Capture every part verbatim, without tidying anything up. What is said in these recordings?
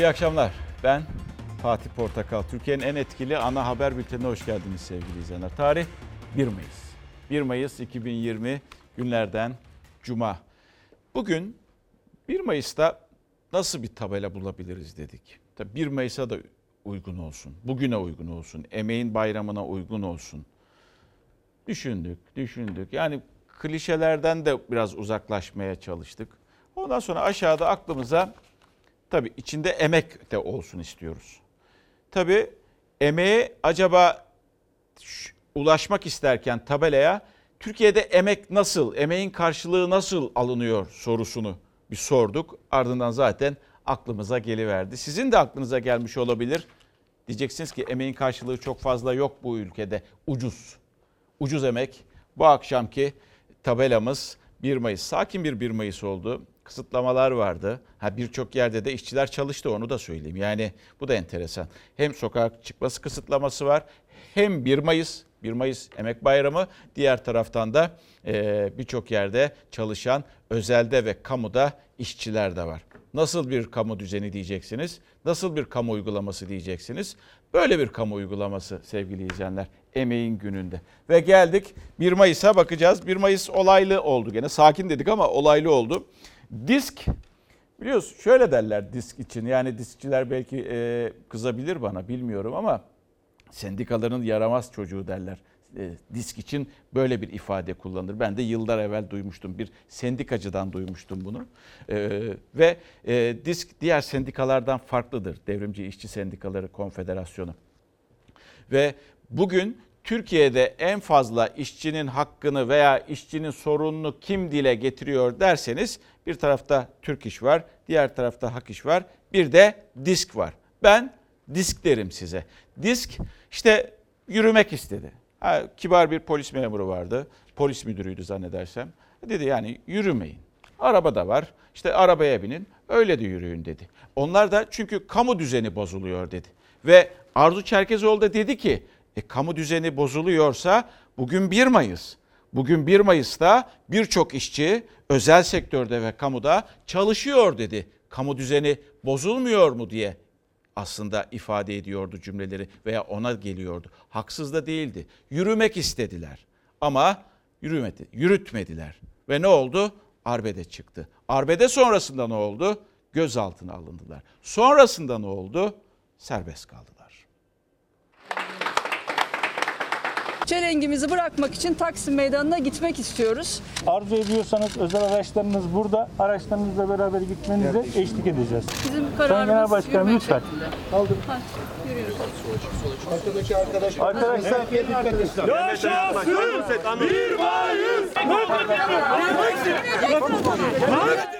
İyi akşamlar. Ben Fatih Portakal. Türkiye'nin en etkili ana haber bültenine hoş geldiniz sevgili izleyenler. Tarih bir Mayıs. bir Mayıs iki bin yirmi günlerden Cuma. Bugün bir Mayıs'ta nasıl bir tabela bulabiliriz dedik. Tabii bir Mayıs'a da uygun olsun. Bugüne uygun olsun. Emeğin bayramına uygun olsun. Düşündük, düşündük. Yani klişelerden de biraz uzaklaşmaya çalıştık. Ondan sonra aşağıda aklımıza tabii içinde emek de olsun istiyoruz. Tabii emeğe acaba ulaşmak isterken tabelaya Türkiye'de emek nasıl, emeğin karşılığı nasıl alınıyor sorusunu bir sorduk. Ardından zaten aklımıza geliverdi. Sizin de aklınıza gelmiş olabilir. Diyeceksiniz ki emeğin karşılığı çok fazla yok bu ülkede. Ucuz. Ucuz emek. Bu akşamki tabelamız bir Mayıs. Sakin bir bir Mayıs oldu. Kısıtlamalar vardı. Ha birçok yerde de işçiler çalıştı, onu da söyleyeyim. Yani bu da enteresan. Hem sokağa çıkması kısıtlaması var. Hem bir Mayıs, bir Mayıs Emek Bayramı. Diğer taraftan da e, birçok yerde çalışan özelde ve kamuda işçiler de var. Nasıl bir kamu düzeni diyeceksiniz? Nasıl bir kamu uygulaması diyeceksiniz? Böyle bir kamu uygulaması sevgili izleyenler. Emeğin gününde. Ve geldik bir Mayıs'a bakacağız. bir Mayıs olaylı oldu gene. Sakin dedik ama olaylı oldu. DİSK, biliyorsun şöyle derler DİSK için. Yani DİSKçiler belki e, kızabilir bana bilmiyorum ama sendikaların yaramaz çocuğu derler. E, DİSK için böyle bir ifade kullanılır. Ben de yıllar evvel duymuştum. Bir sendikacıdan duymuştum bunu. E, ve e, DİSK diğer sendikalardan farklıdır. Devrimci İşçi Sendikaları Konfederasyonu. Ve bugün Türkiye'de en fazla işçinin hakkını veya işçinin sorununu kim dile getiriyor derseniz bir tarafta Türk İş var, diğer tarafta Hak İş var, bir de DİSK var. Ben DİSK derim size. DİSK işte yürümek istedi. Ha, kibar bir polis memuru vardı, polis müdürüydü zannedersem. Dedi yani yürümeyin, araba da var, işte arabaya binin, öyle de yürüyün dedi. Onlar da çünkü kamu düzeni bozuluyor dedi. Ve Arzu Çerkezoğlu da dedi ki e, kamu düzeni bozuluyorsa bugün bir Mayıs. Bugün bir Mayıs'ta birçok işçi özel sektörde ve kamuda çalışıyor dedi. Kamu düzeni bozulmuyor mu diye aslında ifade ediyordu cümleleri veya ona geliyordu. Haksız da değildi. Yürümek istediler ama yürümedi, yürütmediler. Ve ne oldu? Arbede çıktı. Arbede sonrasında ne oldu? Gözaltına alındılar. Sonrasında ne oldu? Serbest kaldılar. Çelengimizi bırakmak için Taksim Meydanı'na gitmek istiyoruz. Arzu ediyorsanız özel araçlarınız burada. Araçlarınızla beraber gitmenize Gerçekten eşlik mi? edeceğiz. Bizim kararımız Genel Başkan lütfen. Aldım. Yürüyoruz. Arkadaki arkadaş. Arkadaşlar. Yaşasın bir Mayıs.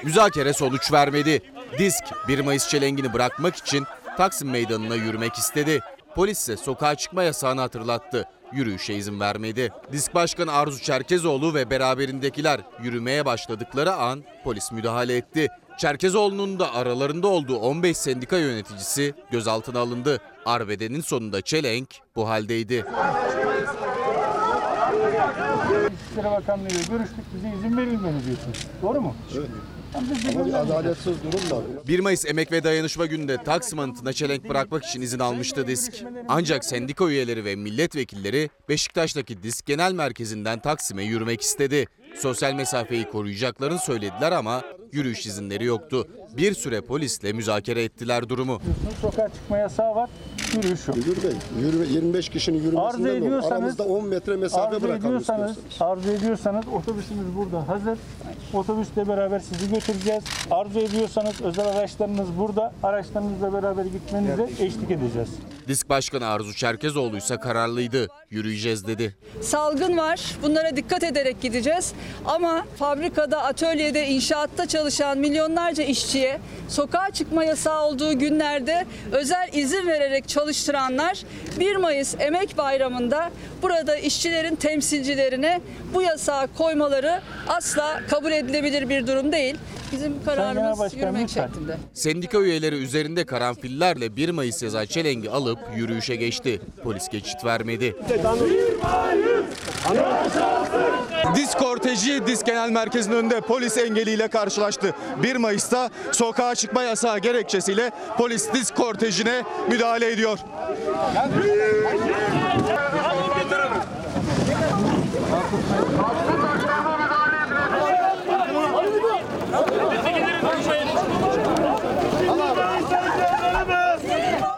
Müzakere sonuç vermedi. DİSK bir Mayıs çelengini bırakmak için Taksim Meydanı'na yürümek istedi. Polis ise sokağa çıkma yasağını hatırlattı. Yürüyüşe izin vermedi. DİSK Başkanı Arzu Çerkezoğlu ve beraberindekiler yürümeye başladıkları an polis müdahale etti. Çerkezoğlu'nun da aralarında olduğu on beş sendika yöneticisi gözaltına alındı. Arbedenin sonunda çelenk bu haldeydi. İşçi Bakanlığı'yla görüştük, bize izin verilmedi diyorsunuz. Doğru mu? Evet. bir Mayıs Emek ve Dayanışma Günü'nde Taksim Anıtı'na çelenk bırakmak için izin almıştı DİSK. Ancak sendika üyeleri ve milletvekilleri Beşiktaş'taki DİSK Genel Merkezi'nden Taksim'e yürümek istedi. Sosyal mesafeyi koruyacaklarını söylediler ama yürüyüş izinleri yoktu. Bir süre polisle müzakere ettiler durumu. Sokağa çıkma yasağı var, yürüyüş yok. Müdür Bey, yürüme, yirmi beş kişinin yürümesinden olur. Aramızda on metre mesafe bırakalım istiyorsanız. Arzu ediyorsanız otobüsümüz burada hazır. Otobüsle beraber sizi götüreceğiz. Arzu ediyorsanız özel araçlarınız burada. Araçlarınızla beraber gitmenize eşlik edeceğiz. DİSK Başkanı Arzu Çerkezoğlu ise kararlıydı. Yürüyeceğiz dedi. Salgın var. Bunlara dikkat ederek gideceğiz. Ama fabrikada, atölyede, inşaatta çalışan milyonlarca işçiye sokağa çıkma yasağı olduğu günlerde özel izin vererek çalıştıranlar bir Mayıs Emek Bayramı'nda burada işçilerin temsilcilerine bu yasağı koymaları asla kabul edilebilir bir durum değil. Bizim kararımız yürümek şeklinde. Sendika üyeleri üzerinde karanfillerle bir Mayıs yazan çelengi alıp yürüyüşe geçti. Polis geçit vermedi. bir Mayıs yaşasın! DİSK korteji DİSK Genel Merkezi'nin önünde polis engeliyle karşılaştı. bir Mayıs'ta sokağa çıkma yasağı gerekçesiyle polis DİSK kortejine müdahale ediyor.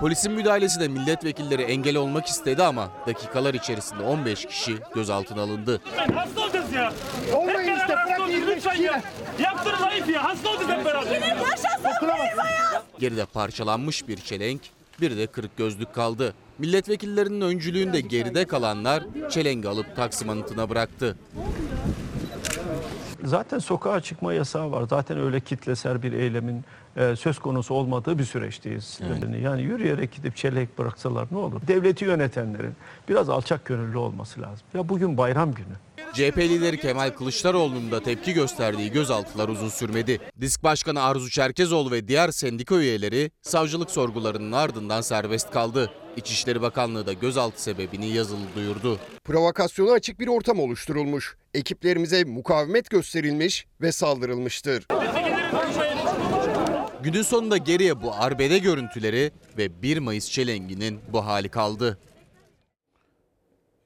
Polisin müdahalesine milletvekilleri engel olmak istedi ama dakikalar içerisinde on beş kişi gözaltına alındı. Ben hasta olacağız ya. Olmayın işte, bırakın lütfen ya. Yaptırın ayıp ya. Hasta olacağız hep beraber. Geride parçalanmış bir çelenk, bir de kırık gözlük kaldı. Milletvekillerinin öncülüğünde geride kalanlar çelengi alıp Taksim Anıtı'na bıraktı. Zaten sokağa çıkma yasağı var. Zaten öyle kitlesel bir eylemin e, söz konusu olmadığı bir süreçteyiz. Yani. yani yürüyerek gidip çelenk bıraksalar ne olur? Devleti yönetenlerin biraz alçak gönüllü olması lazım. Ya bugün bayram günü. C H P lideri Kemal Kılıçdaroğlu'nun da tepki gösterdiği gözaltılar uzun sürmedi. DİSK Başkanı Arzu Çerkezoğlu ve diğer sendika üyeleri savcılık sorgularının ardından serbest kaldı. İçişleri Bakanlığı da gözaltı sebebini yazılı duyurdu. Provokasyona açık bir ortam oluşturulmuş. Ekiplerimize mukavemet gösterilmiş ve saldırılmıştır. Günün sonunda geriye bu arbede görüntüleri ve bir Mayıs çelenginin bu hali kaldı.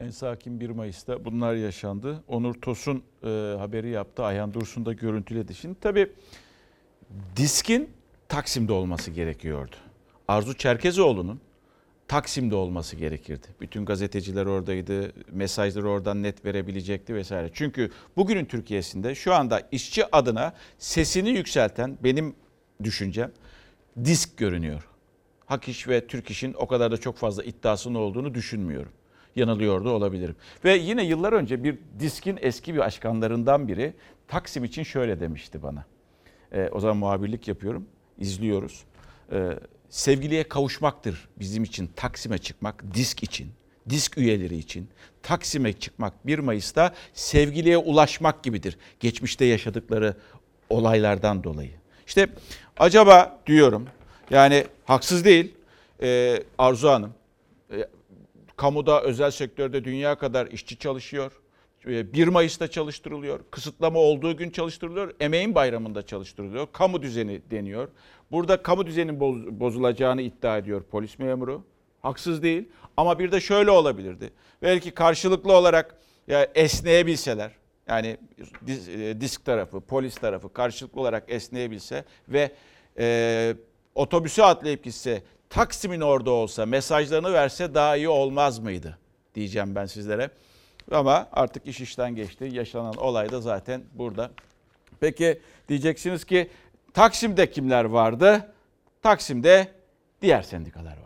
En sakin bir Mayıs'ta bunlar yaşandı. Onur Tosun e, haberi yaptı. Ayhan Dursun da görüntüledi. Şimdi tabii DİSK'in Taksim'de olması gerekiyordu. Arzu Çerkezoğlu'nun Taksim'de olması gerekirdi. Bütün gazeteciler oradaydı. Mesajları oradan net verebilecekti vesaire. Çünkü bugünün Türkiye'sinde şu anda işçi adına sesini yükselten, benim düşüncem, DİSK görünüyor. Hak İş ve Türk İş'in o kadar da çok fazla iddiasının olduğunu düşünmüyorum. Yanılıyor da olabilirim. Ve yine yıllar önce bir DİSK'in eski bir başkanlarından biri Taksim için şöyle demişti bana. E, o zaman muhabirlik yapıyorum, izliyoruz. E, sevgiliye kavuşmaktır bizim için Taksim'e çıkmak, DİSK için, DİSK üyeleri için. Taksim'e çıkmak bir Mayıs'ta sevgiliye ulaşmak gibidir. Geçmişte yaşadıkları olaylardan dolayı. İşte acaba diyorum, yani haksız değil e, Arzu Hanım. E, Kamuda, özel sektörde dünya kadar işçi çalışıyor. bir Mayıs'ta çalıştırılıyor. Kısıtlama olduğu gün çalıştırılıyor. Emeğin bayramında çalıştırılıyor. Kamu düzeni deniyor. Burada kamu düzeninin bozulacağını iddia ediyor polis memuru. Haksız değil. Ama bir de şöyle olabilirdi. Belki karşılıklı olarak ya esneyebilseler. Yani DİSK tarafı, polis tarafı karşılıklı olarak esneyebilse ve e, otobüse atlayıp gitse, Taksim'in orada olsa, mesajlarını verse daha iyi olmaz mıydı diyeceğim ben sizlere. Ama artık iş işten geçti. Yaşanan olay da zaten burada. Peki diyeceksiniz ki Taksim'de kimler vardı? Taksim'de diğer sendikalar vardı.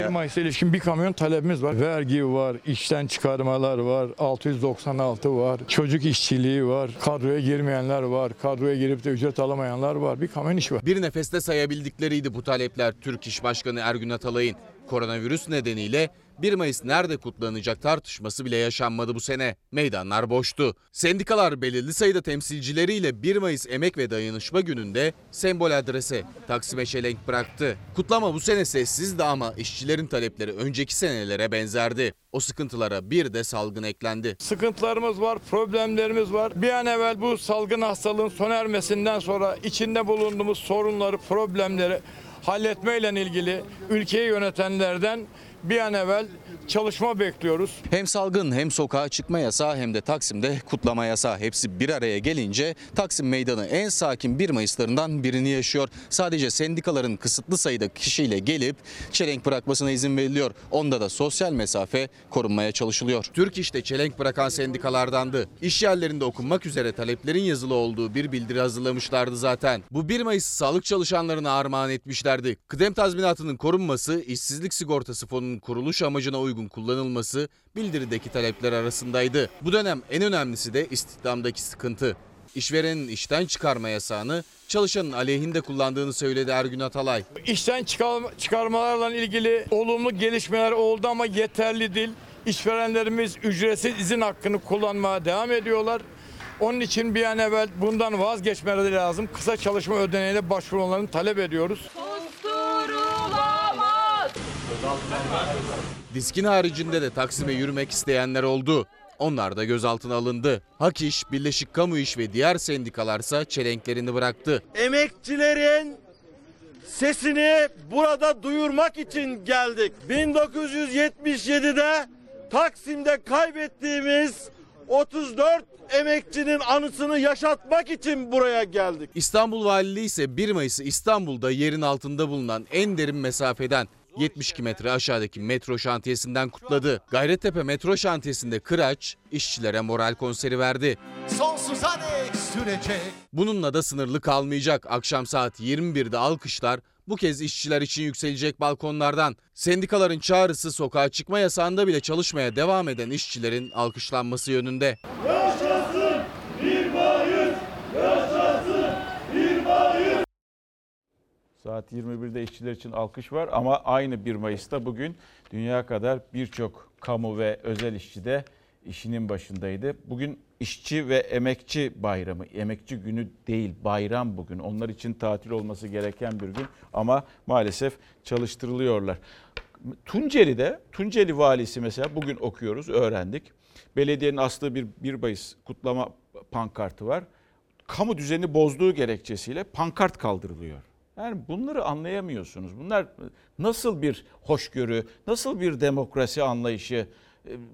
bir Mayıs'a ilişkin bir kamyon talebimiz var. Vergi var, işten çıkarmalar var, altı yüz doksan altı var, çocuk işçiliği var, kadroya girmeyenler var, kadroya girip de ücret alamayanlar var. Bir kamyon iş var. Bir nefeste sayabildikleriydi bu talepler Türk İş Başkanı Ergün Atalay'ın. Koronavirüs nedeniyle bir Mayıs nerede kutlanacak tartışması bile yaşanmadı bu sene. Meydanlar boştu. Sendikalar belirli sayıda temsilcileriyle bir Mayıs Emek ve Dayanışma Günü'nde sembol adrese Taksim'e çelenk bıraktı. Kutlama bu sene sessizdi ama işçilerin talepleri önceki senelere benzerdi. O sıkıntılara bir de salgın eklendi. Sıkıntılarımız var, problemlerimiz var. Bir an evvel bu salgın hastalığın sona ermesinden sonra içinde bulunduğumuz sorunları, problemleri halletmeyle ilgili ülkeyi yönetenlerden bir an evvel çalışma bekliyoruz. Hem salgın, hem sokağa çıkma yasağı, hem de Taksim'de kutlama yasağı, hepsi bir araya gelince Taksim Meydanı en sakin bir Mayıs'larından birini yaşıyor. Sadece sendikaların kısıtlı sayıda kişiyle gelip çelenk bırakmasına izin veriliyor. Onda da sosyal mesafe korunmaya çalışılıyor. Türk İş'te çelenk bırakan sendikalardandı. İş yerlerinde okunmak üzere taleplerin yazılı olduğu bir bildiri hazırlamışlardı zaten. Bu bir Mayıs sağlık çalışanlarına armağan etmişlerdi. Kıdem tazminatının korunması, işsizlik sigortası fonunun kuruluş amacına uygun kullanılması bildirideki talepler arasındaydı. Bu dönem en önemlisi de istihdamdaki sıkıntı. İşverenin işten çıkarma yasağını çalışanın aleyhinde kullandığını söyledi Ergün Atalay. İşten çıkarmalarla ilgili olumlu gelişmeler oldu ama yeterli değil. İşverenlerimiz ücretsiz izin hakkını kullanmaya devam ediyorlar. Onun için bir an evvel bundan vazgeçmeleri lazım. Kısa çalışma ödeneğine başvurularını talep ediyoruz. Susturulamaz. Altyazı M.K. DİSK'in haricinde de Taksim'e yürümek isteyenler oldu. Onlar da gözaltına alındı. Hak İş, Birleşik Kamu İş ve diğer sendikalarsa çelenklerini bıraktı. Emekçilerin sesini burada duyurmak için geldik. bin dokuz yüz yetmiş yedide Taksim'de kaybettiğimiz otuz dört emekçinin anısını yaşatmak için buraya geldik. İstanbul Valiliği ise bir Mayıs'ı İstanbul'da yerin altında bulunan en derin mesafeden yetmiş iki metre aşağıdaki metro şantiyesinden kutladı. Gayrettepe metro şantiyesinde Kıraç işçilere moral konseri verdi. Sonsuza dek sürecek. Bununla da sınırlı kalmayacak. Akşam saat yirmi birde alkışlar bu kez işçiler için yükselecek balkonlardan. Sendikaların çağrısı sokağa çıkma yasağında bile çalışmaya devam eden işçilerin alkışlanması yönünde. Yaşasın bir Mayıs, yaşasın bir Mayıs. Saat yirmi birde işçiler için alkış var ama aynı bir Mayıs'ta bugün dünya kadar birçok kamu ve özel işçi de işinin başındaydı. Bugün işçi ve emekçi bayramı, emekçi günü değil, bayram bugün. Onlar için tatil olması gereken bir gün ama maalesef çalıştırılıyorlar. Tunceli'de, Tunceli valisi mesela bugün okuyoruz, öğrendik. Belediyenin astığı bir, bir Mayıs kutlama pankartı var. Kamu düzeni bozduğu gerekçesiyle pankart kaldırılıyor. Yani bunları anlayamıyorsunuz. Bunlar nasıl bir hoşgörü, nasıl bir demokrasi anlayışı,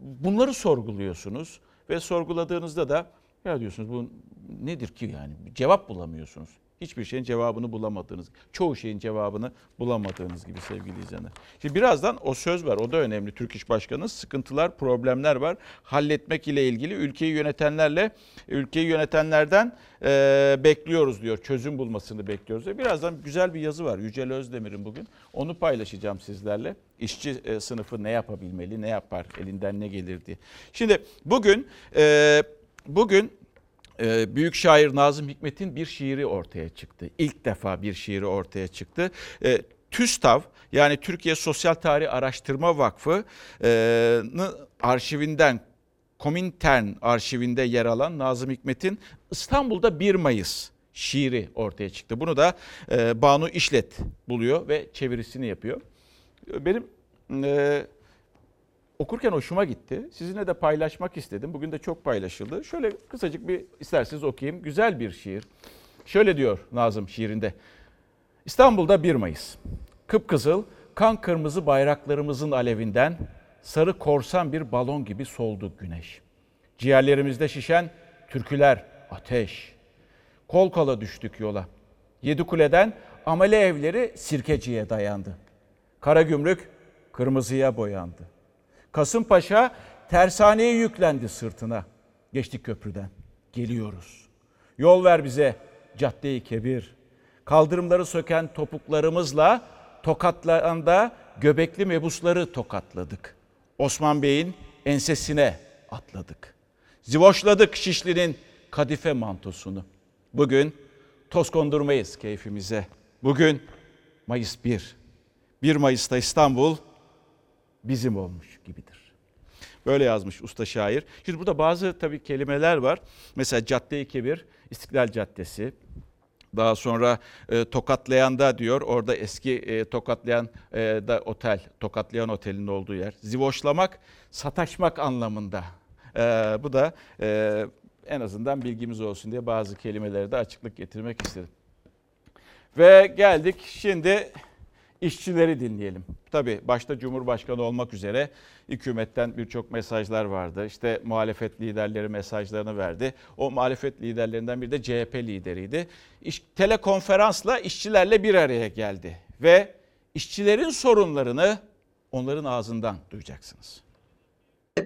bunları sorguluyorsunuz ve sorguladığınızda da ya diyorsunuz bu nedir ki yani cevap bulamıyorsunuz. Hiçbir şeyin cevabını bulamadığınız, çoğu şeyin cevabını bulamadığınız gibi sevgili izleyenler. Şimdi birazdan o söz var, o da önemli. Türk İş Başkanı sıkıntılar, problemler var. Halletmek ile ilgili ülkeyi yönetenlerle, ülkeyi yönetenlerden e, bekliyoruz diyor. Çözüm bulmasını bekliyoruz diyor. Birazdan güzel bir yazı var Yücel Özdemir'in bugün. Onu paylaşacağım sizlerle. İşçi e, sınıfı ne yapabilmeli, ne yapar, elinden ne gelir diye. Şimdi bugün, e, bugün... büyük şair Nazım Hikmet'in bir şiiri ortaya çıktı. İlk defa bir şiiri ortaya çıktı. TÜSTAV yani Türkiye Sosyal Tarih Araştırma Vakfı'nın arşivinden, Komintern arşivinde yer alan Nazım Hikmet'in İstanbul'da bir Mayıs şiiri ortaya çıktı. Bunu da Banu İşlet buluyor ve çevirisini yapıyor. Benim E, okurken hoşuma gitti. Sizinle de paylaşmak istedim. Bugün de çok paylaşıldı. Şöyle kısacık bir isterseniz okuyayım. Güzel bir şiir. Şöyle diyor Nazım şiirinde. İstanbul'da bir Mayıs. Kıpkızıl, kan kırmızı bayraklarımızın alevinden sarı korsan bir balon gibi soldu güneş. Ciğerlerimizde şişen türküler, ateş. Kol kola düştük yola. Yedikule'den amele evleri Sirkeci'ye dayandı. Karagümrük kırmızıya boyandı. Kasımpaşa tersaneye yüklendi sırtına. Geçtik köprüden. Geliyoruz. Yol ver bize cadde-i kebir. Kaldırımları söken topuklarımızla tokatlarında göbekli mebusları tokatladık. Osman Bey'in ensesine atladık. Zivoşladık Şişli'nin kadife mantosunu. Bugün toz kondurmayız keyfimize. Bugün Mayıs bir. bir Mayıs'ta İstanbul bizim olmuş gibidir. Böyle yazmış usta şair. Şimdi burada bazı tabii kelimeler var. Mesela Cadde-i Kebir, İstiklal Caddesi. Daha sonra e, Tokatlayan'da diyor. Orada eski e, Tokatlayan e, da otel, Tokatlayan Oteli'nin olduğu yer. Zivoşlamak, sataşmak anlamında. E, bu da e, en azından bilgimiz olsun diye bazı kelimelere de açıklık getirmek istedim. Ve geldik şimdi İşçileri dinleyelim. Tabii başta Cumhurbaşkanı olmak üzere hükümetten birçok mesajlar vardı. İşte muhalefet liderleri mesajlarını verdi. O muhalefet liderlerinden biri de C H P lideriydi. İş, telekonferansla işçilerle bir araya geldi. Ve işçilerin sorunlarını onların ağzından duyacaksınız.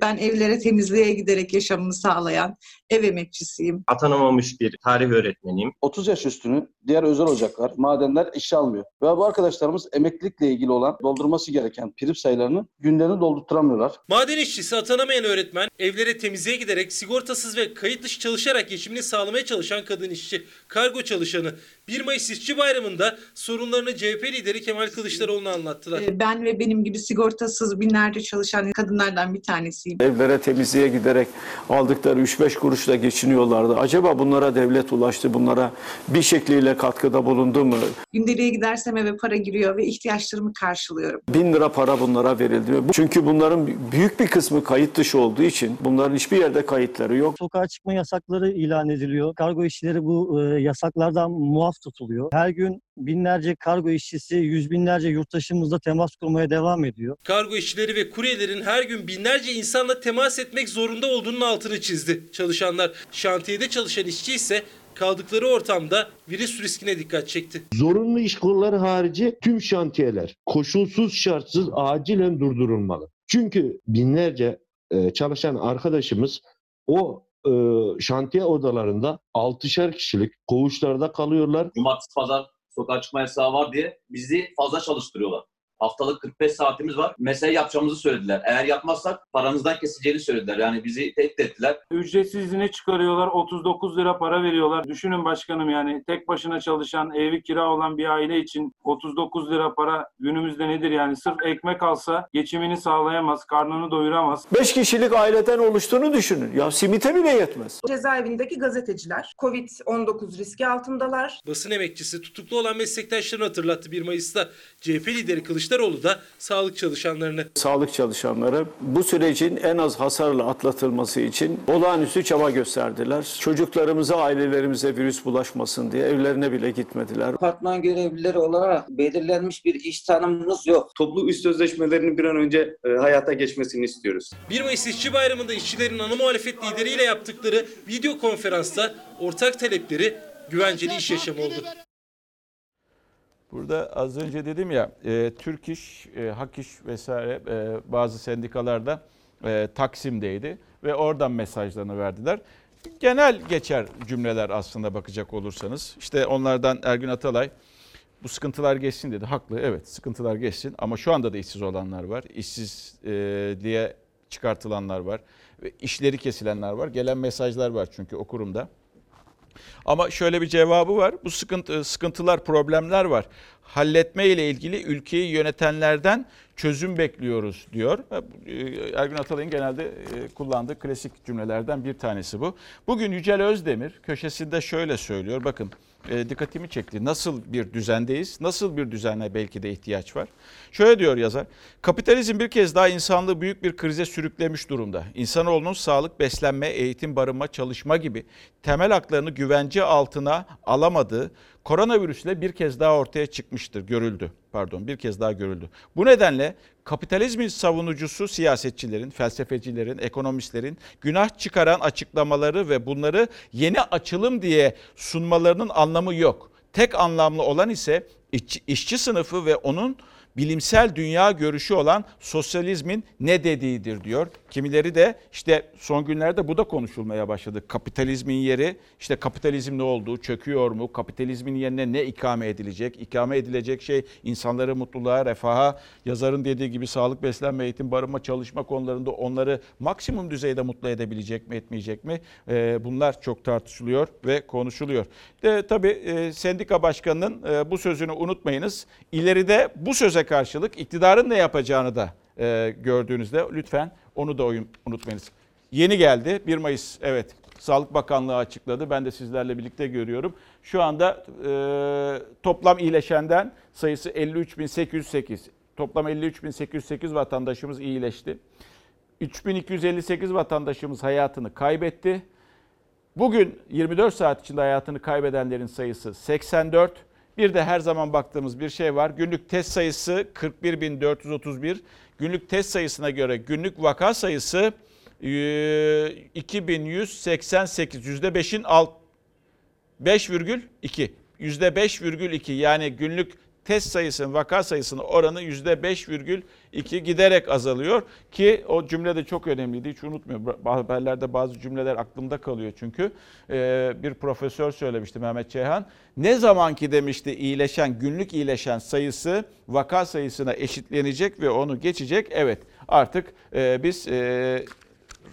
Ben evlere temizliğe giderek yaşamımı sağlayan ev emekçisiyim. Atanamamış bir tarih öğretmeniyim. otuz yaş üstünü diğer özel ocaklar, madenler işe almıyor. Ve bu arkadaşlarımız emeklilikle ilgili olan doldurması gereken prim sayılarını günlerini doldurtturamıyorlar. Maden işçisi atanamayan öğretmen, evlere temizliğe giderek sigortasız ve kayıt dışı çalışarak geçimini sağlamaya çalışan kadın işçi, kargo çalışanı. bir Mayıs İşçi Bayramı'nda sorunlarını C H P lideri Kemal Kılıçdaroğlu'na anlattılar. Ben ve benim gibi sigortasız binlerce çalışan kadınlardan bir tanesi. üyesiyim. Evlere temizliğe giderek aldıkları üç beş kuruşla geçiniyorlardı. Acaba bunlara devlet ulaştı, bunlara bir şekliyle katkıda bulundu mu? Gündeliğe gidersem eve para giriyor ve ihtiyaçlarımı karşılıyorum. Bin lira para bunlara verildi. Çünkü bunların büyük bir kısmı kayıt dışı olduğu için bunların hiçbir yerde kayıtları yok. Sokağa çıkma yasakları ilan ediliyor. Kargo işçileri bu e, yasaklardan muaf tutuluyor. Her gün binlerce kargo işçisi, yüz binlerce yurttaşımızla temas kurmaya devam ediyor. Kargo işçileri ve kuryelerin her gün binlerce insanla temas etmek zorunda olduğunun altını çizdi çalışanlar. Şantiyede çalışan işçi ise kaldıkları ortamda virüs riskine dikkat çekti. Zorunlu iş kolları harici tüm şantiyeler koşulsuz şartsız acilen durdurulmalı. Çünkü binlerce çalışan arkadaşımız o şantiye odalarında altışar kişilik koğuşlarda kalıyorlar. Cumartesi pazar sokağa çıkma yasağı var diye bizi fazla çalıştırıyorlar. Haftalık kırk beş saatimiz var. Mesai yapacağımızı söylediler. Eğer yapmazsak paramızdan keseceğini söylediler. Yani bizi tehdit ettiler. Ücretsiz izine çıkarıyorlar. otuz dokuz lira para veriyorlar. Düşünün başkanım, yani tek başına çalışan, evi kira olan bir aile için otuz dokuz lira para günümüzde nedir yani? Sırf ekmek alsa geçimini sağlayamaz, karnını doyuramaz. beş kişilik aileden oluştuğunu düşünün. Ya simite bile yetmez. Cezaevindeki gazeteciler kovid on dokuz riski altındalar. Basın emekçisi tutuklu olan meslektaşlarını hatırlattı bir Mayıs'ta. C H P lideri Kılıçdaroğlu da sağlık çalışanlarını. Sağlık çalışanları bu sürecin en az hasarla atlatılması için olağanüstü çaba gösterdiler. Çocuklarımıza, ailelerimize virüs bulaşmasın diye evlerine bile gitmediler. Apartman görevlileri olarak belirlenmiş bir iş tanımımız yok. Toplu iş sözleşmelerinin bir an önce e, hayata geçmesini istiyoruz. bir Mayıs İşçi Bayramı'nda işçilerin ana muhalefet lideriyle yaptıkları video konferansta ortak talepleri güvenceli iş yaşamı oldu. Burada az önce dedim ya, e, Türk İş, e, Hak İş vesaire e, bazı sendikalarda e, Taksim'deydi ve oradan mesajlarını verdiler. Genel geçer cümleler aslında bakacak olursanız. İşte onlardan Ergün Atalay, bu sıkıntılar geçsin dedi. Haklı, evet, sıkıntılar geçsin ama şu anda da işsiz olanlar var, işsizliğe e, çıkartılanlar var, ve işleri kesilenler var, gelen mesajlar var çünkü o kurumda. Ama şöyle bir cevabı var. Bu sıkıntı, sıkıntılar, problemler var. Halletme ile ilgili ülkeyi yönetenlerden çözüm bekliyoruz diyor. Ergün Atalay'ın genelde kullandığı klasik cümlelerden bir tanesi bu. Bugün Yücel Özdemir köşesinde şöyle söylüyor. Bakın dikkatimi çekti. Nasıl bir düzendeyiz? Nasıl bir düzene belki de ihtiyaç var? Şöyle diyor yazar. Kapitalizm bir kez daha insanlığı büyük bir krize sürüklemiş durumda. İnsanoğlunun sağlık, beslenme, eğitim, barınma, çalışma gibi temel haklarını güvence altına alamadığı koronavirüsle bir kez daha ortaya çıkmıştır, görüldü. Pardon, bir kez daha görüldü. Bu nedenle kapitalizmin savunucusu siyasetçilerin, felsefecilerin, ekonomistlerin günah çıkaran açıklamaları ve bunları yeni açılım diye sunmalarının anlamı yok. Tek anlamlı olan ise işçi, işçi sınıfı ve onun bilimsel dünya görüşü olan sosyalizmin ne dediğidir diyor. Kimileri de işte son günlerde bu da konuşulmaya başladı. Kapitalizmin yeri, işte kapitalizm ne oldu, çöküyor mu, kapitalizmin yerine ne ikame edilecek? İkame edilecek şey insanları mutluluğa, refaha, yazarın dediği gibi sağlık, beslenme, eğitim, barınma, çalışma konularında onları maksimum düzeyde mutlu edebilecek mi, etmeyecek mi? Bunlar çok tartışılıyor ve konuşuluyor. De, tabii sendika başkanının bu sözünü unutmayınız. İleride bu söze karşılık iktidarın ne yapacağını da e, gördüğünüzde lütfen onu da unutmayınız. Yeni geldi bir Mayıs, evet, Sağlık Bakanlığı açıkladı. Ben de sizlerle birlikte görüyorum. Şu anda e, toplam iyileşenden sayısı elli üç bin sekiz yüz sekiz. Toplam elli üç bin sekiz yüz sekiz vatandaşımız iyileşti. üç bin iki yüz elli sekiz vatandaşımız hayatını kaybetti. Bugün yirmi dört saat içinde hayatını kaybedenlerin sayısı seksen dört. Bir de her zaman baktığımız bir şey var. Günlük test sayısı kırk bir bin dört yüz otuz bir. Günlük test sayısına göre günlük vaka sayısı iki bin yüz seksen sekiz. yüzde beşin alt beş virgül iki. yüzde beş virgül iki yani günlük test sayısının vaka sayısının oranı yüzde beş virgül iki giderek azalıyor. Ki o cümle de çok önemliydi, hiç unutmuyorum. Haberlerde bazı cümleler aklımda kalıyor çünkü. Ee, bir profesör söylemişti, Mehmet Ceyhan. Ne zaman ki demişti iyileşen, günlük iyileşen sayısı vaka sayısına eşitlenecek ve onu geçecek. Evet, artık e, biz e,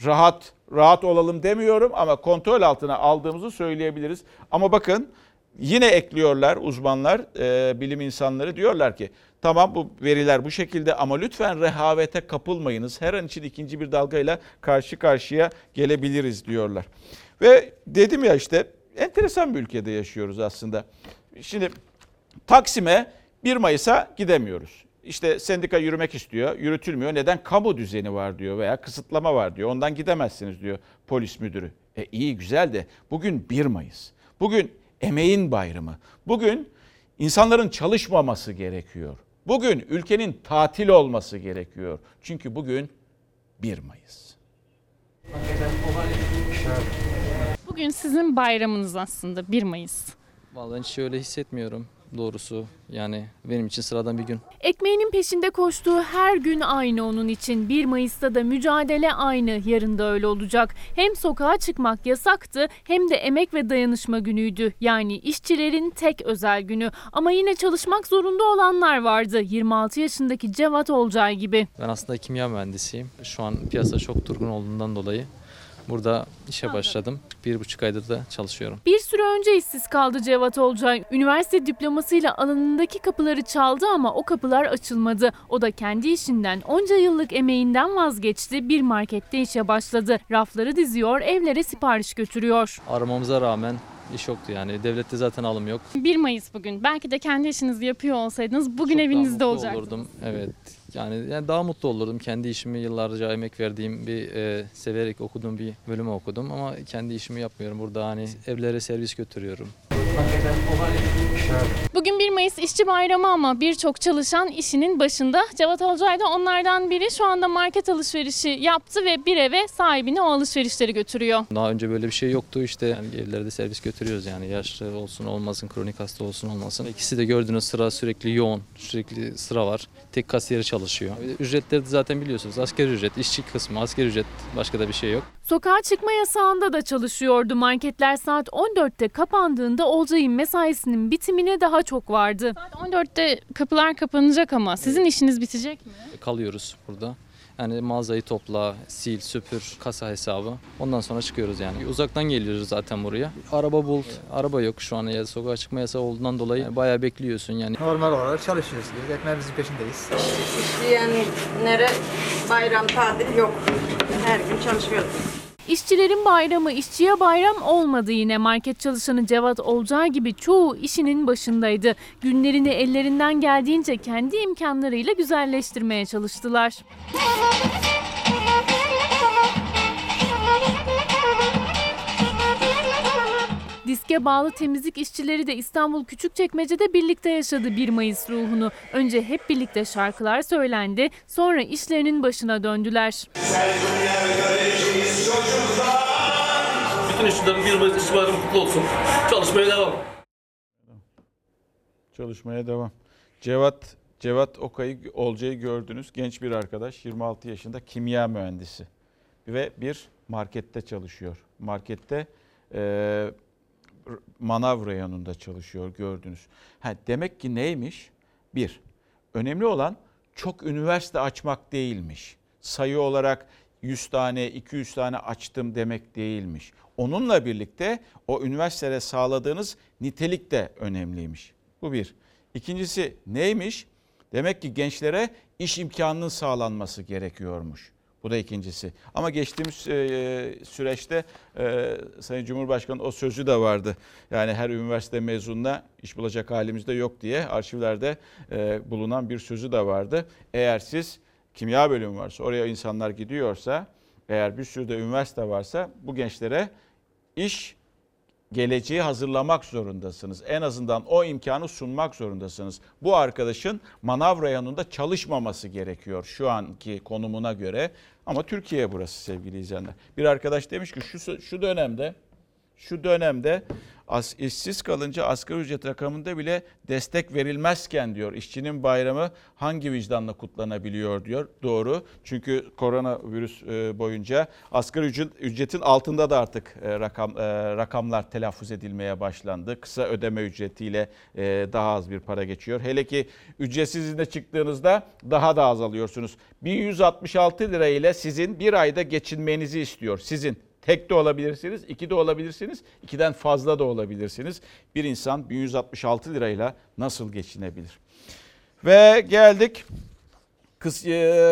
rahat rahat olalım demiyorum ama kontrol altına aldığımızı söyleyebiliriz. Ama bakın Yine ekliyorlar uzmanlar, e, bilim insanları, diyorlar ki tamam bu veriler bu şekilde ama lütfen rehavete kapılmayınız. Her an için ikinci bir dalgayla karşı karşıya gelebiliriz diyorlar. Ve dedim ya işte enteresan bir ülkede yaşıyoruz aslında. Şimdi Taksim'e bir Mayıs'a gidemiyoruz. İşte sendika yürümek istiyor, yürütülmüyor. Neden? Kamu düzeni var diyor veya kısıtlama var diyor. Ondan gidemezsiniz diyor polis müdürü. E iyi güzel de bugün bir Mayıs. Bugün emeğin bayramı. Bugün insanların çalışmaması gerekiyor. Bugün ülkenin tatil olması gerekiyor. Çünkü bugün bir Mayıs. Bugün sizin bayramınız aslında bir Mayıs. Vallahi hiç öyle hissetmiyorum doğrusu. Yani benim için sıradan bir gün. Ekmeğinin peşinde koştuğu her gün aynı onun için. bir Mayıs'ta da mücadele aynı. Yarın da öyle olacak. Hem sokağa çıkmak yasaktı hem de emek ve dayanışma günüydü. Yani işçilerin tek özel günü. Ama yine çalışmak zorunda olanlar vardı. yirmi altı yaşındaki Cevat Olcay gibi. Ben aslında kimya mühendisiyim. Şu an piyasa çok durgun olduğundan dolayı burada işe başladım. Bir buçuk aydır da çalışıyorum. Bir süre önce işsiz kaldı Cevat Olcay. Üniversite diplomasıyla alanındaki kapıları çaldı ama o kapılar açılmadı. O da kendi işinden, onca yıllık emeğinden vazgeçti. Bir markette işe başladı. Rafları diziyor, evlere sipariş götürüyor. Aramamıza rağmen iş yoktu yani. Devlette zaten alım yok. bir Mayıs bugün. Belki de kendi işinizi yapıyor olsaydınız bugün çok evinizde olacaktınız. Olurdum. Evet. Yani, yani daha mutlu olurdum. Kendi işimi yıllarca emek verdiğim, bir e, severek okuduğum bir bölümü okudum ama kendi işimi yapmıyorum. Burada hani evlere servis götürüyorum. Bugün bir Mayıs işçi bayramı ama birçok çalışan işinin başında. Cevat Olcay da onlardan biri. Şu anda market alışverişi yaptı ve bir eve sahibine o alışverişleri götürüyor. Daha önce böyle bir şey yoktu işte. Yani evlerde servis götürüyoruz yani, yaşlı olsun olmasın, kronik hasta olsun olmasın. İkisi de gördüğünüz sıra sürekli yoğun, sürekli sıra var. Tek kasiyeri çalışıyor. Ücretleri de zaten biliyorsunuz, asgari ücret, işçi kısmı asgari ücret, başka da bir şey yok. Sokağa çıkma yasağında da çalışıyordu. Marketler saat on dörtte kapandığında Olcay'ın mesaisinin bitimine daha çok vardı. Saat on dörtte kapılar kapanacak ama sizin işiniz bitecek mi? Kalıyoruz burada. Yani mağazayı topla, sil, süpür, kasa hesabı. Ondan sonra çıkıyoruz yani. Uzaktan geliyoruz zaten buraya. Araba bul, araba yok şu an. Ya, sokağa çıkma yasağı olduğundan dolayı yani bayağı bekliyorsun yani. Normal olarak çalışıyoruz diyoruz. Ekmeğimizin peşindeyiz. İşleyenlere bayram, tatil yok. Her gün çalışıyoruz. İşçilerin bayramı işçiye bayram olmadı yine. Market çalışanı Cevat Olcay gibi çoğu işinin başındaydı. Günlerini ellerinden geldiğince kendi imkanlarıyla güzelleştirmeye çalıştılar. DİSK'e bağlı temizlik işçileri de İstanbul Küçükçekmece'de birlikte yaşadı bir Mayıs ruhunu. Önce hep birlikte şarkılar söylendi, sonra işlerinin başına döndüler. Bütün işçilerin bir Mayıs işçi bayramı kutlu olsun. Çalışmaya devam. Çalışmaya devam. Cevat, Cevat Okay'ı, Olcay'ı gördünüz. Genç bir arkadaş, yirmi altı yaşında kimya mühendisi ve bir markette çalışıyor. Markette ee, manav reyonunda çalışıyor gördünüz. Ha, demek ki neymiş? Bir, önemli olan çok üniversite açmak değilmiş. Sayı olarak yüz tane, iki yüz tane açtım demek değilmiş. Onunla birlikte o üniversiteye sağladığınız nitelik de önemliymiş. Bu bir. İkincisi neymiş? Demek ki gençlere iş imkanının sağlanması gerekiyormuş. Bu da ikincisi. Ama geçtiğimiz süreçte Sayın Cumhurbaşkanı o sözü de vardı. Yani her üniversite mezununa iş bulacak halimizde yok diye arşivlerde bulunan bir sözü de vardı. Eğer siz kimya bölümü varsa, oraya insanlar gidiyorsa, eğer bir sürü de üniversite varsa bu gençlere iş geleceği hazırlamak zorundasınız. En azından o imkanı sunmak zorundasınız. Bu arkadaşın manav reyonunda çalışmaması gerekiyor şu anki konumuna göre. Ama Türkiye burası sevgili izleyenler. Bir arkadaş demiş ki şu şu dönemde şu dönemde as, işsiz kalınca asgari ücret rakamında bile destek verilmezken diyor, işçinin bayramı hangi vicdanla kutlanabiliyor diyor. Doğru. Çünkü koronavirüs boyunca asgari ücretin altında da artık rakam rakamlar telaffuz edilmeye başlandı. Kısa ödeme ücretiyle daha az bir para geçiyor. Hele ki ücretsiz izne çıktığınızda daha da azalıyorsunuz. bin yüz altmış altı lira ile sizin bir ayda geçinmenizi istiyor. Sizin Tek de olabilirsiniz, iki de olabilirsiniz, ikiden fazla da olabilirsiniz. Bir insan bin yüz altmış altı lirayla nasıl geçinebilir? Ve geldik.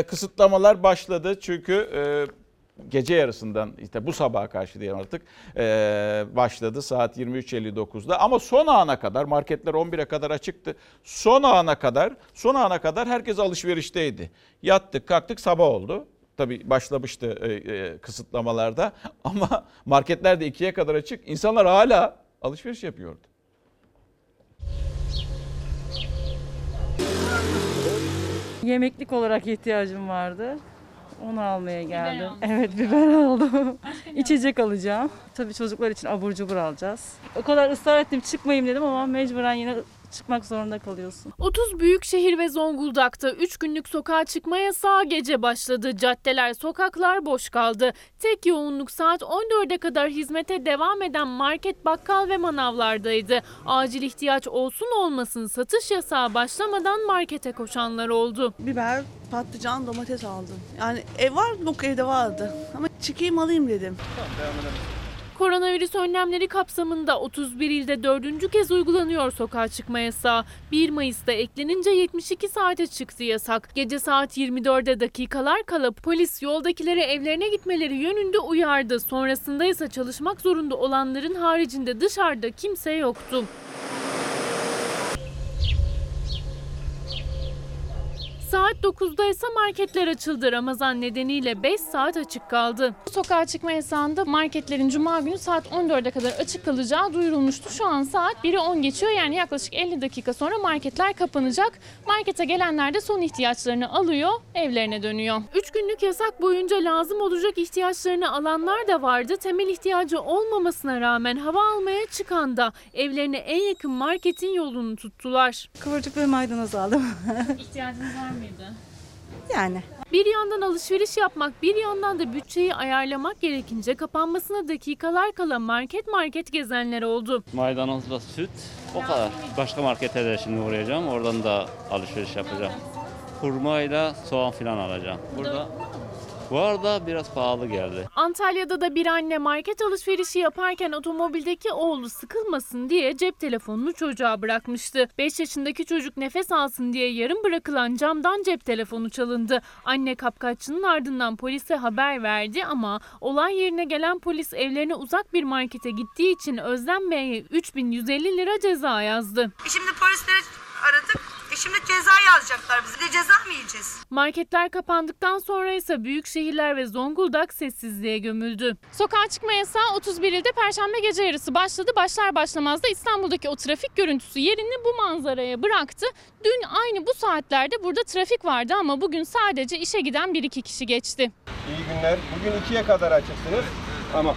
Kısıtlamalar başladı çünkü gece yarısından işte bu sabaha karşı diyelim artık başladı saat yirmi üç elli dokuzda ama son ana kadar marketler on bire kadar açıktı. Son ana kadar, son ana kadar herkes alışverişteydi. Yattık, kalktık, sabah oldu. Tabii başlamıştı kısıtlamalarda ama marketler de ikiye kadar açık. İnsanlar hala alışveriş yapıyordu. Yemeklik olarak ihtiyacım vardı. Onu almaya geldim. Biber evet biber aldım. İçecek alacağım. Tabii çocuklar için abur cubur alacağız. O kadar ısrar ettim çıkmayayım dedim ama mecburen yine çıkmak zorunda kalıyorsun. otuz büyükşehir ve Zonguldak'ta üç günlük sokağa çıkma yasağı gece başladı. Caddeler, sokaklar boş kaldı. Tek yoğunluk saat on dörde kadar hizmete devam eden market, bakkal ve manavlardaydı. Acil ihtiyaç olsun olmasın satış yasağı başlamadan markete koşanlar oldu. Biber, patlıcan, domates aldım. Yani ev var, yok evde vardı. Ama çıkayım alayım dedim. Tamam, devam edelim. Koronavirüs önlemleri kapsamında otuz bir ilde dördüncü kez uygulanıyor sokağa çıkma yasağı. bir Mayıs'ta eklenince yetmiş iki saate çıktı yasak. Gece saat yirmi dörde dakikalar kala polis yoldakilere evlerine gitmeleri yönünde uyardı. Sonrasında ise çalışmak zorunda olanların haricinde dışarıda kimse yoktu. Saat dokuzda ise marketler açıldı. Ramazan nedeniyle beş saat açık kaldı. Sokağa çıkma yasağında marketlerin cuma günü saat on dörde kadar açık kalacağı duyurulmuştu. Şu an saat biri on geçiyor. Yani yaklaşık elli dakika sonra marketler kapanacak. Markete gelenler de son ihtiyaçlarını alıyor, evlerine dönüyor. üç günlük yasak boyunca lazım olacak ihtiyaçlarını alanlar da vardı. Temel ihtiyacı olmamasına rağmen hava almaya çıkan da evlerine en yakın marketin yolunu tuttular. Kıvırcık ve maydanoz aldım. İhtiyacınız var mı? Yani. Bir yandan alışveriş yapmak, bir yandan da bütçeyi ayarlamak gerekince kapanmasına dakikalar kala market market gezenler oldu. Maydanozla süt o kadar. Başka markete de şimdi uğrayacağım. Oradan da alışveriş yapacağım. Hurmayla soğan falan alacağım. Burada bu arada biraz pahalı geldi. Antalya'da da bir anne market alışverişi yaparken otomobildeki oğlu sıkılmasın diye cep telefonunu çocuğa bırakmıştı. beş yaşındaki çocuk nefes alsın diye yarım bırakılan camdan cep telefonu çalındı. Anne kapkaççının ardından polise haber verdi ama olay yerine gelen polis evlerine uzak bir markete gittiği için Özlem Bey'e üç bin yüz elli lira ceza yazdı. Şimdi polisleri aradık. E şimdi ceza yazacaklar, biz de ceza mı yiyeceğiz? Marketler kapandıktan sonra ise büyük şehirler ve Zonguldak sessizliğe gömüldü. Sokağa çıkma yasağı otuz bir ilde Perşembe gece yarısı başladı. Başlar başlamaz da İstanbul'daki o trafik görüntüsü yerini bu manzaraya bıraktı. Dün aynı bu saatlerde burada trafik vardı ama bugün sadece işe giden bir iki kişi geçti. İyi günler. Bugün ikiye kadar açıksınız ama...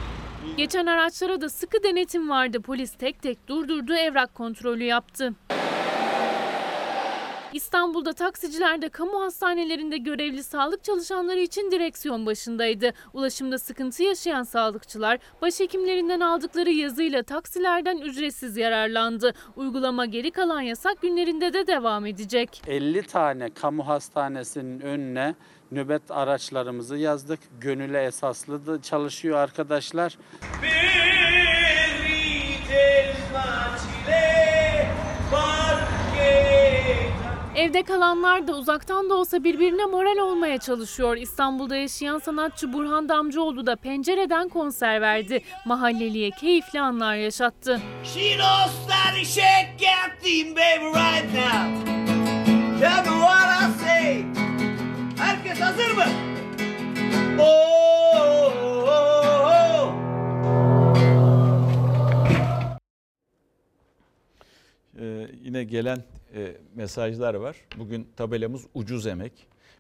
Geçen araçlara da sıkı denetim vardı. Polis tek tek durdurdu, evrak kontrolü yaptı. İstanbul'da taksiciler de kamu hastanelerinde görevli sağlık çalışanları için direksiyon başındaydı. Ulaşımda sıkıntı yaşayan sağlıkçılar başhekimlerinden aldıkları yazıyla taksilerden ücretsiz yararlandı. Uygulama geri kalan yasak günlerinde de devam edecek. elli tane kamu hastanesinin önüne nöbet araçlarımızı yazdık. Gönüle esaslı da çalışıyor arkadaşlar. Evde kalanlar da uzaktan da olsa birbirine moral olmaya çalışıyor. İstanbul'da yaşayan sanatçı Burhan Damcıoğlu da pencereden konser verdi. Mahalleliye keyifli anlar yaşattı. Herkes hazır mı? Oh, oh, oh, oh. Ee, yine gelen e, mesajlar var. Bugün tabelamız ucuz emek.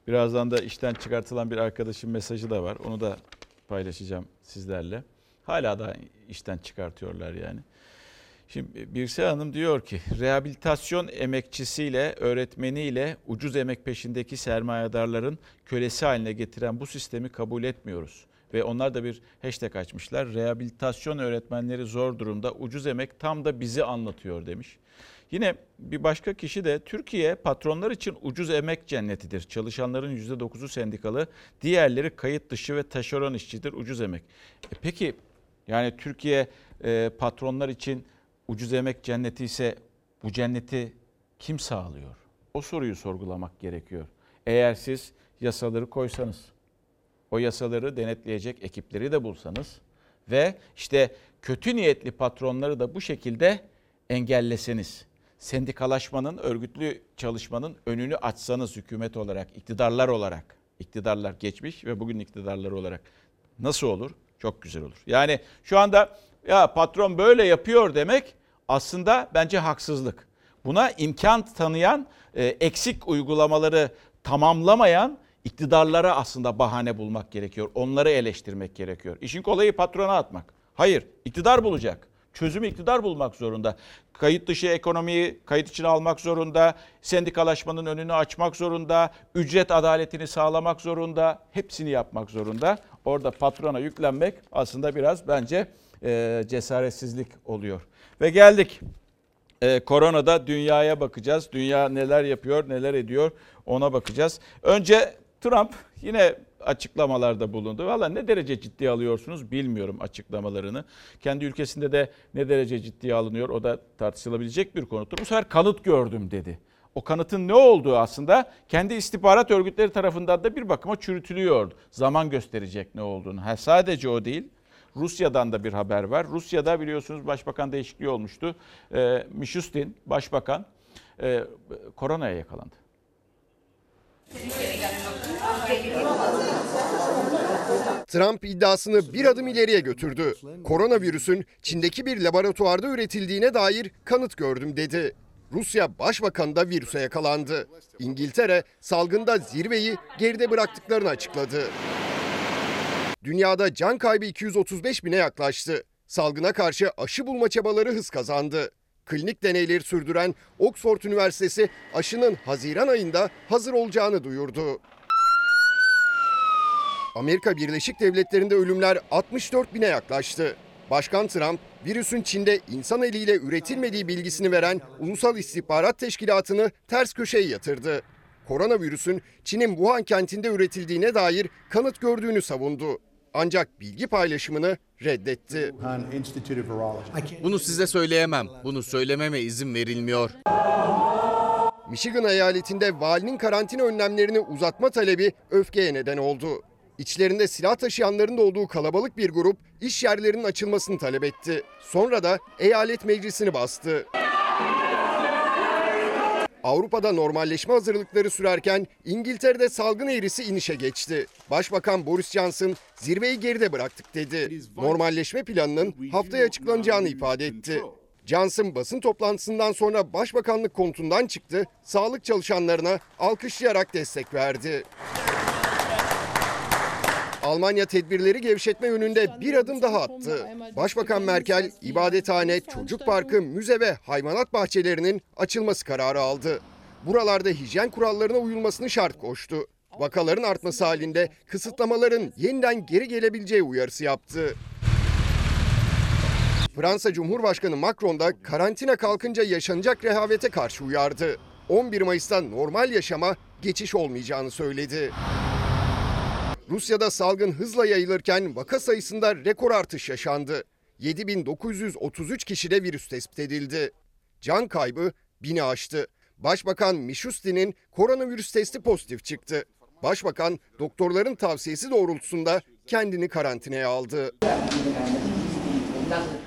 Birazdan da işten çıkartılan bir arkadaşın mesajı da var. Onu da paylaşacağım sizlerle. Hala da işten çıkartıyorlar yani. Şimdi Birse Hanım diyor ki rehabilitasyon emekçisiyle, öğretmeniyle ucuz emek peşindeki sermayedarların kölesi haline getiren bu sistemi kabul etmiyoruz. Ve onlar da bir hashtag açmışlar. Rehabilitasyon öğretmenleri zor durumda, ucuz emek tam da bizi anlatıyor demiş. Yine bir başka kişi de Türkiye patronlar için ucuz emek cennetidir. Çalışanların yüzde dokuzu sendikalı, diğerleri kayıt dışı ve taşeron işçidir, ucuz emek. E peki yani Türkiye e, patronlar için ucuz emek cenneti ise bu cenneti kim sağlıyor? O soruyu sorgulamak gerekiyor. Eğer siz yasaları koysanız, o yasaları denetleyecek ekipleri de bulsanız ve işte kötü niyetli patronları da bu şekilde engelleseniz, sendikalaşmanın, örgütlü çalışmanın önünü açsanız hükümet olarak, iktidarlar olarak, iktidarlar geçmiş ve bugün iktidarları olarak nasıl olur? Çok güzel olur. Yani şu anda ya patron böyle yapıyor demek aslında bence haksızlık. Buna imkan tanıyan, eksik uygulamaları tamamlamayan iktidarlara aslında bahane bulmak gerekiyor. Onları eleştirmek gerekiyor. İşin kolayı patrona atmak. Hayır, iktidar bulacak. Çözümü iktidar bulmak zorunda. Kayıt dışı ekonomiyi kayıt içine almak zorunda. Sendikalaşmanın önünü açmak zorunda. Ücret adaletini sağlamak zorunda. Hepsini yapmak zorunda. Orada patrona yüklenmek aslında biraz bence e, cesaretsizlik oluyor. Ve geldik. E, koronada dünyaya bakacağız. Dünya neler yapıyor, neler ediyor ona bakacağız. Önce Trump yine açıklamalarda bulundu. Valla ne derece ciddiye alıyorsunuz bilmiyorum açıklamalarını. Kendi ülkesinde de ne derece ciddiye alınıyor o da tartışılabilecek bir konudur. Bu sefer kanıt gördüm dedi. O kanıtın ne olduğu aslında kendi istihbarat örgütleri tarafından da bir bakıma çürütülüyordu. Zaman gösterecek ne olduğunu. Ha, sadece o değil. Rusya'dan da bir haber var. Rusya'da biliyorsunuz başbakan değişikliği olmuştu. E, Mişustin başbakan e, koronaya yakalandı. Trump iddiasını bir adım ileriye götürdü. Koronavirüsün Çin'deki bir laboratuvarda üretildiğine dair kanıt gördüm dedi. Rusya başbakanı da virüse yakalandı. İngiltere salgında zirveyi geride bıraktıklarını açıkladı. Dünyada can kaybı iki yüz otuz beş bine yaklaştı. Salgına karşı aşı bulma çabaları hız kazandı. Klinik deneyleri sürdüren Oxford Üniversitesi aşının Haziran ayında hazır olacağını duyurdu. Amerika Birleşik Devletleri'nde ölümler altmış dört bine yaklaştı. Başkan Trump, virüsün Çin'de insan eliyle üretilmediği bilgisini veren Ulusal İstihbarat Teşkilatı'nı ters köşeye yatırdı. Koronavirüsün Çin'in Wuhan kentinde üretildiğine dair kanıt gördüğünü savundu. Ancak bilgi paylaşımını reddetti. Bunu size söyleyemem. Bunu söylememe izin verilmiyor. Michigan eyaletinde valinin karantina önlemlerini uzatma talebi öfkeye neden oldu. İçlerinde silah taşıyanların da olduğu kalabalık bir grup iş yerlerinin açılmasını talep etti. Sonra da eyalet meclisini bastı. Avrupa'da normalleşme hazırlıkları sürerken İngiltere'de salgın eğrisi inişe geçti. Başbakan Boris Johnson zirveyi geride bıraktık dedi. Normalleşme planının haftaya açıklanacağını ifade etti. Johnson basın toplantısından sonra başbakanlık konutundan çıktı, sağlık çalışanlarına alkışlayarak destek verdi. Almanya tedbirleri gevşetme yönünde bir adım daha attı. Başbakan Merkel, ibadethane, çocuk parkı, müze ve hayvanat bahçelerinin açılması kararı aldı. Buralarda hijyen kurallarına uyulmasını şart koştu. Vakaların artması halinde kısıtlamaların yeniden geri gelebileceği uyarısı yaptı. Fransa Cumhurbaşkanı Macron da karantina kalkınca yaşanacak rehavete karşı uyardı. on bir Mayıs'ta normal yaşama geçiş olmayacağını söyledi. Rusya'da salgın hızla yayılırken vaka sayısında rekor artış yaşandı. yedi bin dokuz yüz otuz üç kişide virüs tespit edildi. Can kaybı bini aştı. Başbakan Mishustin'in koronavirüs testi pozitif çıktı. Başbakan doktorların tavsiyesi doğrultusunda kendini karantinaya aldı.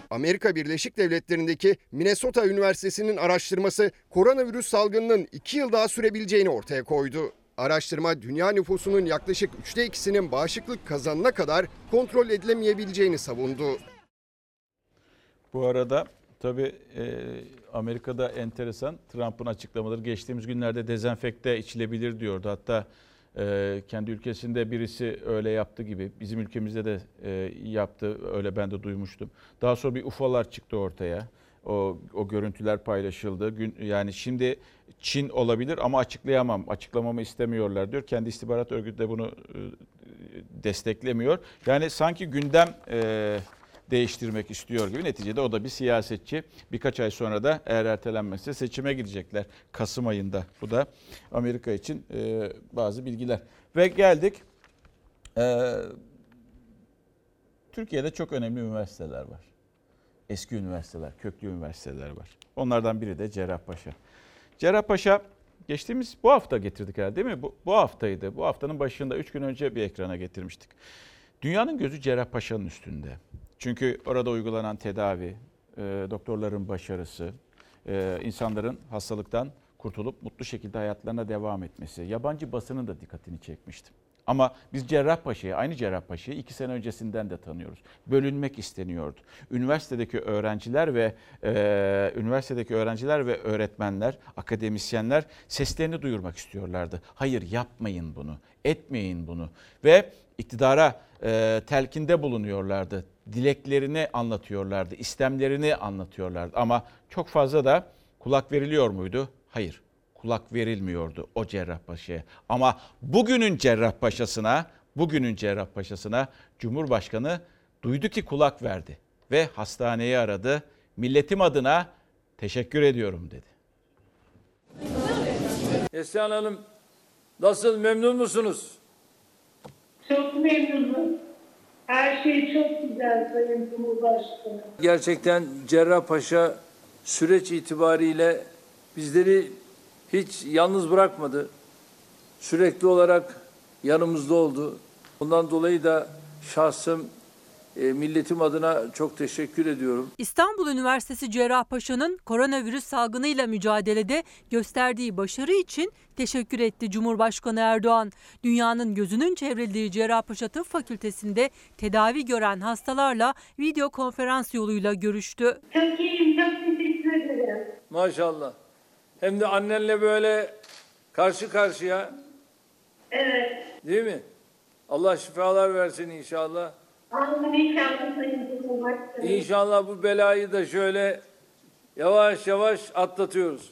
Amerika Birleşik Devletleri'ndeki Minnesota Üniversitesi'nin araştırması koronavirüs salgınının iki yıl daha sürebileceğini ortaya koydu. Araştırma dünya nüfusunun yaklaşık üçte ikisinin bağışıklık kazanına kadar kontrol edilemeyebileceğini savundu. Bu arada tabii e, Amerika'da enteresan Trump'ın açıklamaları geçtiğimiz günlerde dezenfekte içilebilir diyordu. Hatta e, kendi ülkesinde birisi öyle yaptı gibi bizim ülkemizde de e, yaptı öyle ben de duymuştum. Daha sonra bir U F O'lar çıktı ortaya. O, o görüntüler paylaşıldı. Gün, yani şimdi Çin olabilir ama açıklayamam. Açıklamamı istemiyorlar diyor. Kendi istihbarat örgütü de bunu desteklemiyor. Yani sanki gündem e, değiştirmek istiyor gibi. Neticede o da bir siyasetçi. Birkaç ay sonra da eğer ertelenmezse seçime gidecekler Kasım ayında. Bu da Amerika için e, bazı bilgiler. Ve geldik. E, Türkiye'de çok önemli üniversiteler var. Eski üniversiteler, köklü üniversiteler var. Onlardan biri de Cerrahpaşa. Cerrahpaşa geçtiğimiz bu hafta getirdik herhalde değil mi? Bu, bu haftaydı. Bu haftanın başında üç gün önce bir ekrana getirmiştik. Dünyanın gözü Cerrahpaşa'nın üstünde. Çünkü orada uygulanan tedavi, e, doktorların başarısı, e, insanların hastalıktan kurtulup mutlu şekilde hayatlarına devam etmesi, yabancı basının da dikkatini çekmişti. Ama biz Cerrahpaşa'yı, aynı Cerrahpaşa'yı iki sene öncesinden de tanıyoruz. Bölünmek isteniyordu. Üniversitedeki öğrenciler ve e, üniversitedeki öğrenciler ve öğretmenler, akademisyenler seslerini duyurmak istiyorlardı. Hayır, yapmayın bunu, etmeyin bunu ve iktidara e, telkinde bulunuyorlardı. Dileklerini anlatıyorlardı, istemlerini anlatıyorlardı. Ama çok fazla da kulak veriliyor muydu? Hayır. Kulak verilmiyordu o Cerrahpaşa'ya. Ama bugünün Cerrahpaşa'sına, bugünün Cerrahpaşa'sına Cumhurbaşkanı duydu ki kulak verdi ve hastaneyi aradı. Milletim adına teşekkür ediyorum dedi. Esra Hanım, nasıl, memnun musunuz? Çok memnunum. Her şey çok güzel Sayın Cumhurbaşkanı. Gerçekten Cerrahpaşa süreç itibariyle bizleri hiç yalnız bırakmadı. Sürekli olarak yanımızda oldu. Bundan dolayı da şahsım, milletim adına çok teşekkür ediyorum. İstanbul Üniversitesi Cerrahpaşa'nın koronavirüs salgınıyla mücadelede gösterdiği başarı için teşekkür etti Cumhurbaşkanı Erdoğan. Dünyanın gözünün çevrildiği Cerrahpaşa Tıp Fakültesi'nde tedavi gören hastalarla video konferans yoluyla görüştü. Çok iyiyim, çok teşekkür ederim. Maşallah. Hem de annenle böyle karşı karşıya. Evet. Değil mi? Allah şifalar versin inşallah. Amin inşallah Sayın Cumhurbaşkanı. İnşallah bu belayı da şöyle yavaş yavaş atlatıyoruz.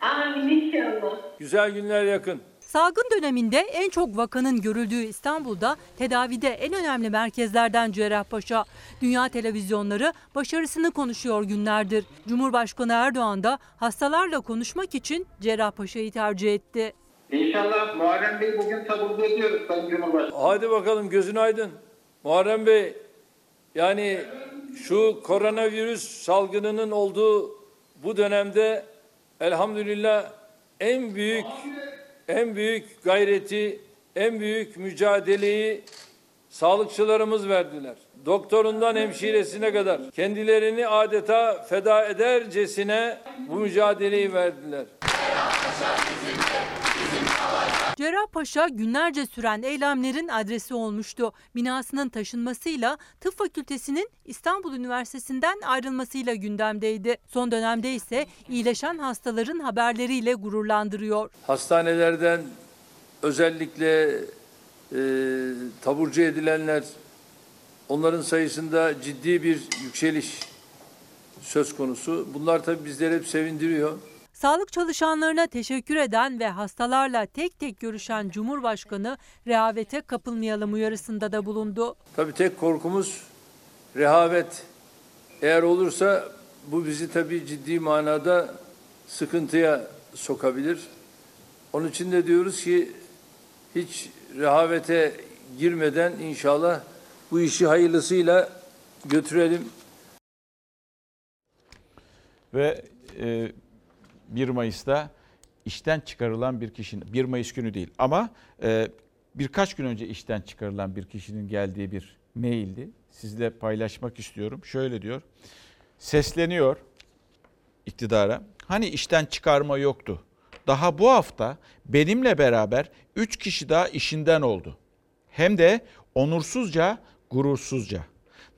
Amin inşallah. Güzel günler yakın. Salgın döneminde en çok vakanın görüldüğü İstanbul'da tedavide en önemli merkezlerden Cerrahpaşa. Dünya televizyonları başarısını konuşuyor günlerdir. Cumhurbaşkanı Erdoğan da hastalarla konuşmak için Cerrahpaşa'yı tercih etti. İnşallah Muharrem Bey bugün taburcu ediyoruz Sayın Cumhurbaşkanı. Hadi bakalım, gözün aydın. Muharrem Bey, yani şu koronavirüs salgınının olduğu bu dönemde elhamdülillah en büyük... En büyük gayreti, en büyük mücadeleyi sağlıkçılarımız verdiler. Doktorundan hemşiresine kadar kendilerini adeta feda edercesine bu mücadeleyi verdiler. Cerrahpaşa günlerce süren eylemlerin adresi olmuştu. Binasının taşınmasıyla Tıp Fakültesi'nin İstanbul Üniversitesi'nden ayrılmasıyla gündemdeydi. Son dönemde ise iyileşen hastaların haberleriyle gururlandırıyor. Hastanelerden özellikle e, taburcu edilenler, onların sayısında ciddi bir yükseliş söz konusu. Bunlar tabii bizleri hep sevindiriyor. Sağlık çalışanlarına teşekkür eden ve hastalarla tek tek görüşen Cumhurbaşkanı rehavete kapılmayalım uyarısında da bulundu. Tabii tek korkumuz rehavet. Eğer olursa bu bizi tabii ciddi manada sıkıntıya sokabilir. Onun için de diyoruz ki hiç rehavete girmeden inşallah bu işi hayırlısıyla götürelim. Ve e... bir Mayıs'ta işten çıkarılan bir kişinin, bir Mayıs günü değil ama e, birkaç gün önce işten çıkarılan bir kişinin geldiği bir maildi. Sizle paylaşmak istiyorum. Şöyle diyor, sesleniyor iktidara. Hani işten çıkarma yoktu. Daha bu hafta benimle beraber üç kişi daha işinden oldu. Hem de onursuzca, gurursuzca.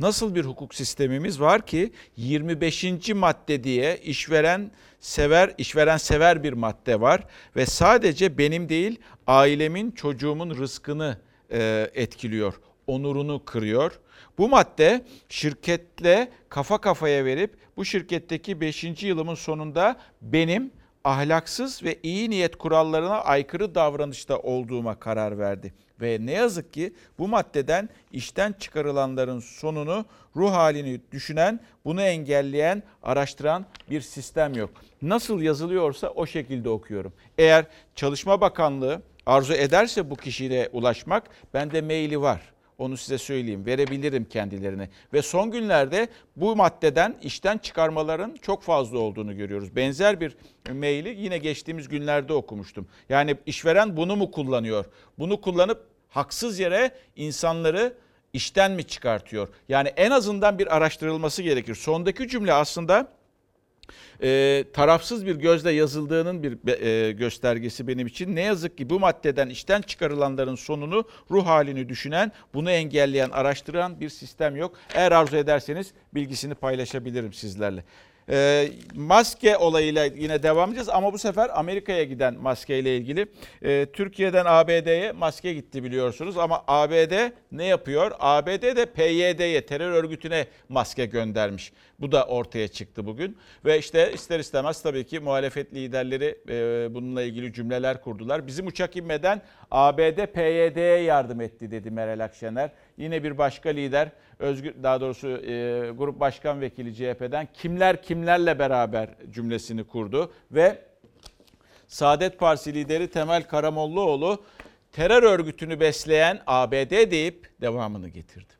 Nasıl bir hukuk sistemimiz var ki yirmi beşinci madde diye işveren sever işveren sever bir madde var ve sadece benim değil ailemin, çocuğumun rızkını e, etkiliyor, onurunu kırıyor. Bu madde şirketle kafa kafaya verip bu şirketteki beşinci yılımın sonunda benim, ahlaksız ve iyi niyet kurallarına aykırı davranışta olduğuma karar verdi. Ve ne yazık ki bu maddeden işten çıkarılanların sonunu, ruh halini düşünen, bunu engelleyen, araştıran bir sistem yok. Nasıl yazılıyorsa o şekilde okuyorum. Eğer Çalışma Bakanlığı arzu ederse bu kişiyle ulaşmak, bende maili var. Onu size söyleyeyim, verebilirim kendilerine. Ve son günlerde bu maddeden işten çıkarmaların çok fazla olduğunu görüyoruz. Benzer bir maili yine geçtiğimiz günlerde okumuştum. Yani işveren bunu mu kullanıyor? Bunu kullanıp haksız yere insanları işten mi çıkartıyor? Yani en azından bir araştırılması gerekir. Sondaki cümle aslında e, tarafsız bir gözle yazıldığının bir e, göstergesi benim için. Ne yazık ki bu maddeden işten çıkarılanların sonunu, ruh halini düşünen, bunu engelleyen, araştıran bir sistem yok. Eğer arzu ederseniz bilgisini paylaşabilirim sizlerle. E, maske olayıyla yine devam edeceğiz ama bu sefer Amerika'ya giden maskeyle ilgili. E, Türkiye'den A B D'ye maske gitti biliyorsunuz ama A B D ne yapıyor? A B D de P Y D'ye, terör örgütüne maske göndermiş. Bu da ortaya çıktı bugün ve işte ister istemez tabii ki muhalefet liderleri e, bununla ilgili cümleler kurdular. Bizim uçak inmeden A B D P Y D'ye yardım etti dedi Meral Akşener. Yine bir başka lider, Özgür, daha doğrusu e, Grup Başkan Vekili C H P'den kimler kimlerle beraber cümlesini kurdu. Ve Saadet Partisi lideri Temel Karamollaoğlu terör örgütünü besleyen A B D deyip devamını getirdi.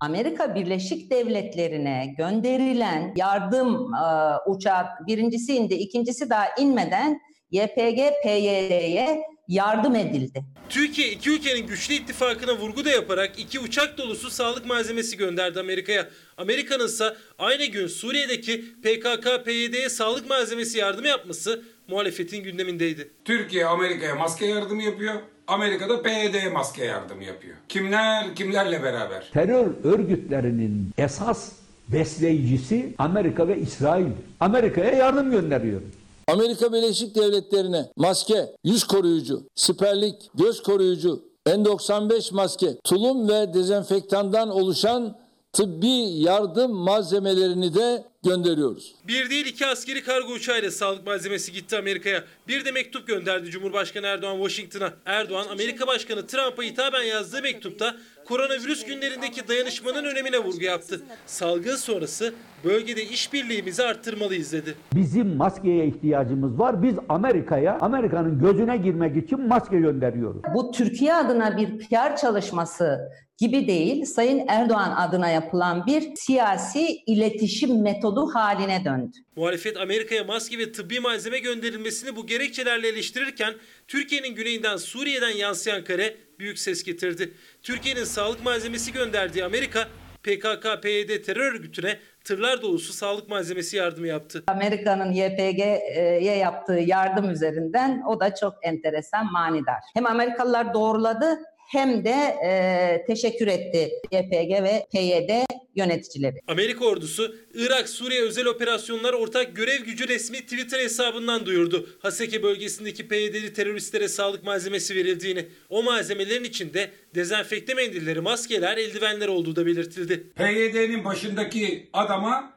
Amerika Birleşik Devletleri'ne gönderilen yardım e, uçak birincisi indi, ikincisi daha inmeden Y P G P Y D'ye yardım edildi. Türkiye iki ülkenin güçlü ittifakına vurgu da yaparak iki uçak dolusu sağlık malzemesi gönderdi Amerika'ya. Amerika'nın ise aynı gün Suriye'deki P K K P Y D'ye sağlık malzemesi yardımı yapması muhalefetin gündemindeydi. Türkiye Amerika'ya maske yardımı yapıyor. Amerika'da P Y D'ye maske yardımı yapıyor. Kimler kimlerle beraber? Terör örgütlerinin esas besleyicisi Amerika ve İsrail'dir. Amerika'ya yardım gönderiyoruz. Amerika Birleşik Devletleri'ne maske, yüz koruyucu, siperlik, göz koruyucu, N doksan beş maske, tulum ve dezenfektandan oluşan tıbbi yardım malzemelerini de gönderiyoruz. Bir değil iki askeri kargo uçağıyla sağlık malzemesi gitti Amerika'ya. Bir de mektup gönderdi Cumhurbaşkanı Erdoğan Washington'a. Erdoğan, Amerika Başkanı Trump'a hitaben yazdığı mektupta koronavirüs günlerindeki dayanışmanın önemine vurgu yaptı. Salgın sonrası bölgede işbirliğimizi arttırmalıyız dedi. Bizim maskeye ihtiyacımız var. Biz Amerika'ya, Amerika'nın gözüne girmek için maske gönderiyoruz. Bu Türkiye adına bir P R çalışması gibi değil, Sayın Erdoğan adına yapılan bir siyasi iletişim metodu haline döndü. Muhalefet Amerika'ya maske ve tıbbi malzeme gönderilmesini bu gerekçelerle eleştirirken Türkiye'nin güneyinden Suriye'den yansıyan kare büyük ses getirdi. Türkiye'nin sağlık malzemesi gönderdiği Amerika, P K K P Y D terör örgütüne tırlar dolusu sağlık malzemesi yardımı yaptı. Amerika'nın Y P G'ye yaptığı yardım üzerinden o da çok enteresan, manidar. Hem Amerikalılar doğruladı hem de e, teşekkür etti Y P G ve P Y D yöneticileri. Amerika ordusu Irak-Suriye özel operasyonlar ortak görev gücü resmi Twitter hesabından duyurdu. Haseke bölgesindeki P Y D'li teröristlere sağlık malzemesi verildiğini, o malzemelerin içinde dezenfekte mendilleri, maskeler, eldivenler olduğu da belirtildi. P Y D'nin başındaki adama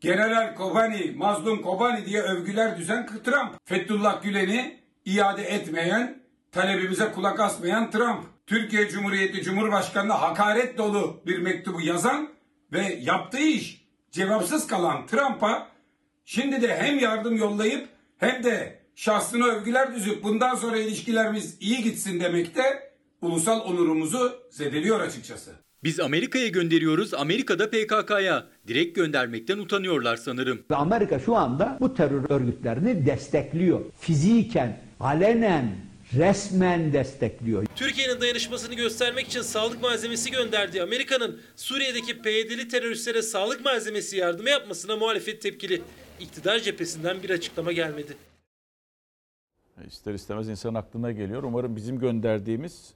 General Kobani, Mazlum Kobani diye övgüler düzen Trump, Fethullah Gülen'i iade etmeyen, talebimize kulak asmayan Trump, Türkiye Cumhuriyeti Cumhurbaşkanı'na hakaret dolu bir mektubu yazan ve yaptığı iş cevapsız kalan Trump'a şimdi de hem yardım yollayıp hem de şahsına övgüler düzüp bundan sonra ilişkilerimiz iyi gitsin demek de ulusal onurumuzu zedeliyor açıkçası. Biz Amerika'ya gönderiyoruz, Amerika'da P K K'ya. Direkt göndermekten utanıyorlar sanırım. Amerika şu anda bu terör örgütlerini destekliyor. Fiziken, alenen, resmen destekliyor. Türkiye'nin dayanışmasını göstermek için sağlık malzemesi gönderdiği Amerika'nın Suriye'deki P Y D'li teröristlere sağlık malzemesi yardımı yapmasına muhalefet tepkili. İktidar cephesinden bir açıklama gelmedi. İster istemez insan aklına geliyor. Umarım bizim gönderdiğimiz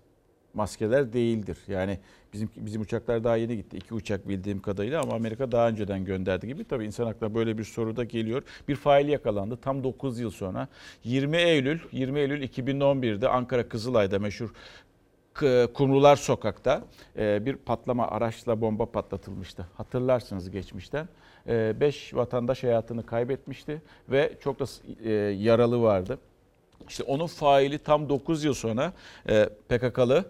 maskeler değildir. Yani bizim bizim uçaklar daha yeni gitti. İki uçak bildiğim kadarıyla ama Amerika daha önceden gönderdi gibi. Tabii insan aklına böyle bir soru da geliyor. Bir fail yakalandı tam dokuz yıl sonra. yirmi Eylül yirmi Eylül iki bin on bir'de Ankara Kızılay'da meşhur Kumrular Sokak'ta bir patlama, araçla bomba patlatılmıştı. Hatırlarsınız geçmişten. Beş vatandaş hayatını kaybetmişti ve çok da yaralı vardı. İşte onun faili tam dokuz yıl sonra P K K'lı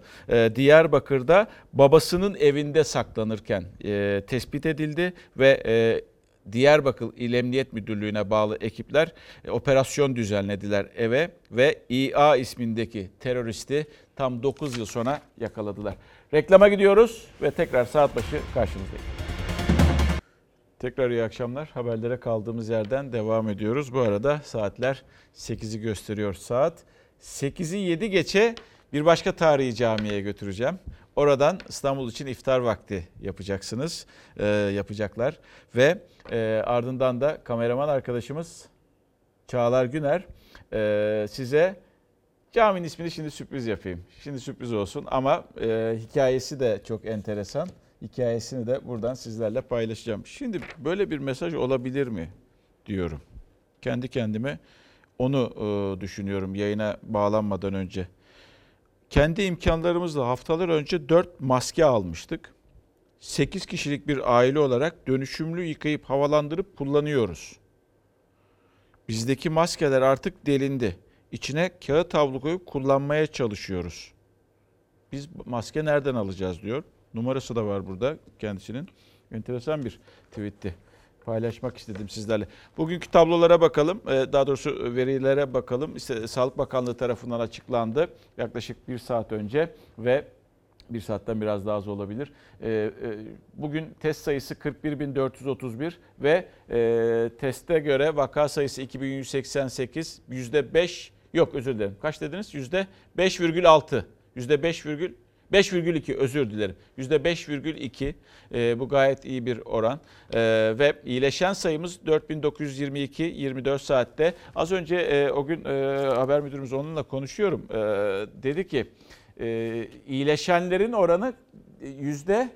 Diyarbakır'da babasının evinde saklanırken tespit edildi ve Diyarbakır İl Emniyet Müdürlüğü'ne bağlı ekipler operasyon düzenlediler eve ve İ A ismindeki teröristi tam dokuz yıl sonra yakaladılar. Reklama gidiyoruz ve tekrar saat başı karşınızdayız. Tekrar iyi akşamlar. Haberlere kaldığımız yerden devam ediyoruz. Bu arada saatler sekizi gösteriyor. Saat sekizi yedi geçe bir başka tarihi camiye götüreceğim. Oradan İstanbul için iftar vakti yapacaksınız, e, yapacaklar ve e, ardından da kameraman arkadaşımız Çağlar Güner e, size caminin ismini şimdi sürpriz yapayım. Şimdi sürpriz olsun ama e, hikayesi de çok enteresan. Hikayesini de buradan sizlerle paylaşacağım. Şimdi böyle bir mesaj olabilir mi diyorum. Kendi kendime onu e, düşünüyorum yayına bağlanmadan önce. Kendi imkanlarımızla haftalar önce dört maske almıştık. sekiz kişilik bir aile olarak dönüşümlü yıkayıp havalandırıp kullanıyoruz. Bizdeki maskeler artık delindi. İçine kağıt havlu koyup kullanmaya çalışıyoruz. Biz maske nereden alacağız diyor. Numarası da var burada kendisinin. Enteresan bir tweetti. Paylaşmak istedim sizlerle. Bugünkü tablolara bakalım. Daha doğrusu verilere bakalım. İşte Sağlık Bakanlığı tarafından açıklandı yaklaşık bir saat önce ve bir saatten biraz daha az olabilir. Bugün test sayısı kırk bir bin dört yüz otuz bir ve teste göre vaka sayısı iki bin yüz seksen sekiz, yüzde beş yok özür dilerim. Kaç dediniz? yüzde beş virgül altı. yüzde beş virgül altı. beş virgül iki özür dilerim. yüzde beş virgül iki e, bu gayet iyi bir oran. E, ve iyileşen sayımız dört bin dokuz yüz yirmi iki yirmi dört saatte. Az önce e, o gün e, haber müdürümüz onunla konuşuyorum. E, dedi ki e, iyileşenlerin oranı yüzde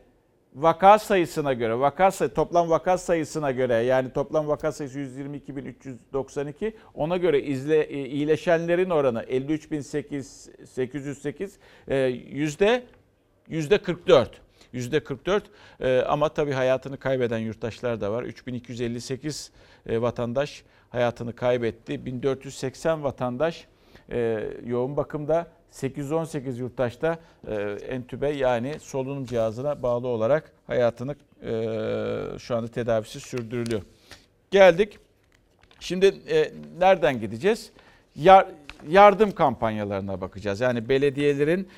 vaka sayısına göre, vaka sayı, toplam vaka sayısına göre yani toplam vaka sayısı yüz yirmi iki bin üç yüz doksan iki, ona göre izle, iyileşenlerin oranı elli üç bin sekiz yüz sekiz yüzde yüzde kırk dört. yüzde kırk dört ama tabii hayatını kaybeden yurttaşlar da var. üç bin iki yüz elli sekiz vatandaş hayatını kaybetti. bin dört yüz seksen vatandaş yoğun bakımda. sekiz yüz on sekiz yurttaşta entübe yani solunum cihazına bağlı olarak hayatını şu anda tedavisi sürdürülüyor. Geldik. Şimdi nereden gideceğiz? Yar, yardım kampanyalarına bakacağız. Yani belediyelerin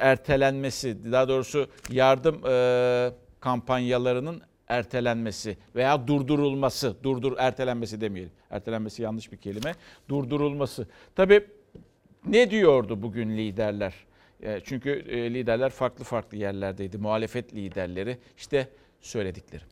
ertelenmesi, daha doğrusu yardım kampanyalarının ertelenmesi veya durdurulması, durdur ertelenmesi demeyelim. Ertelenmesi yanlış bir kelime. Durdurulması. Tabii ne diyordu bugün liderler? Çünkü liderler farklı farklı yerlerdeydi. Muhalefet liderleri işte söyledikleri.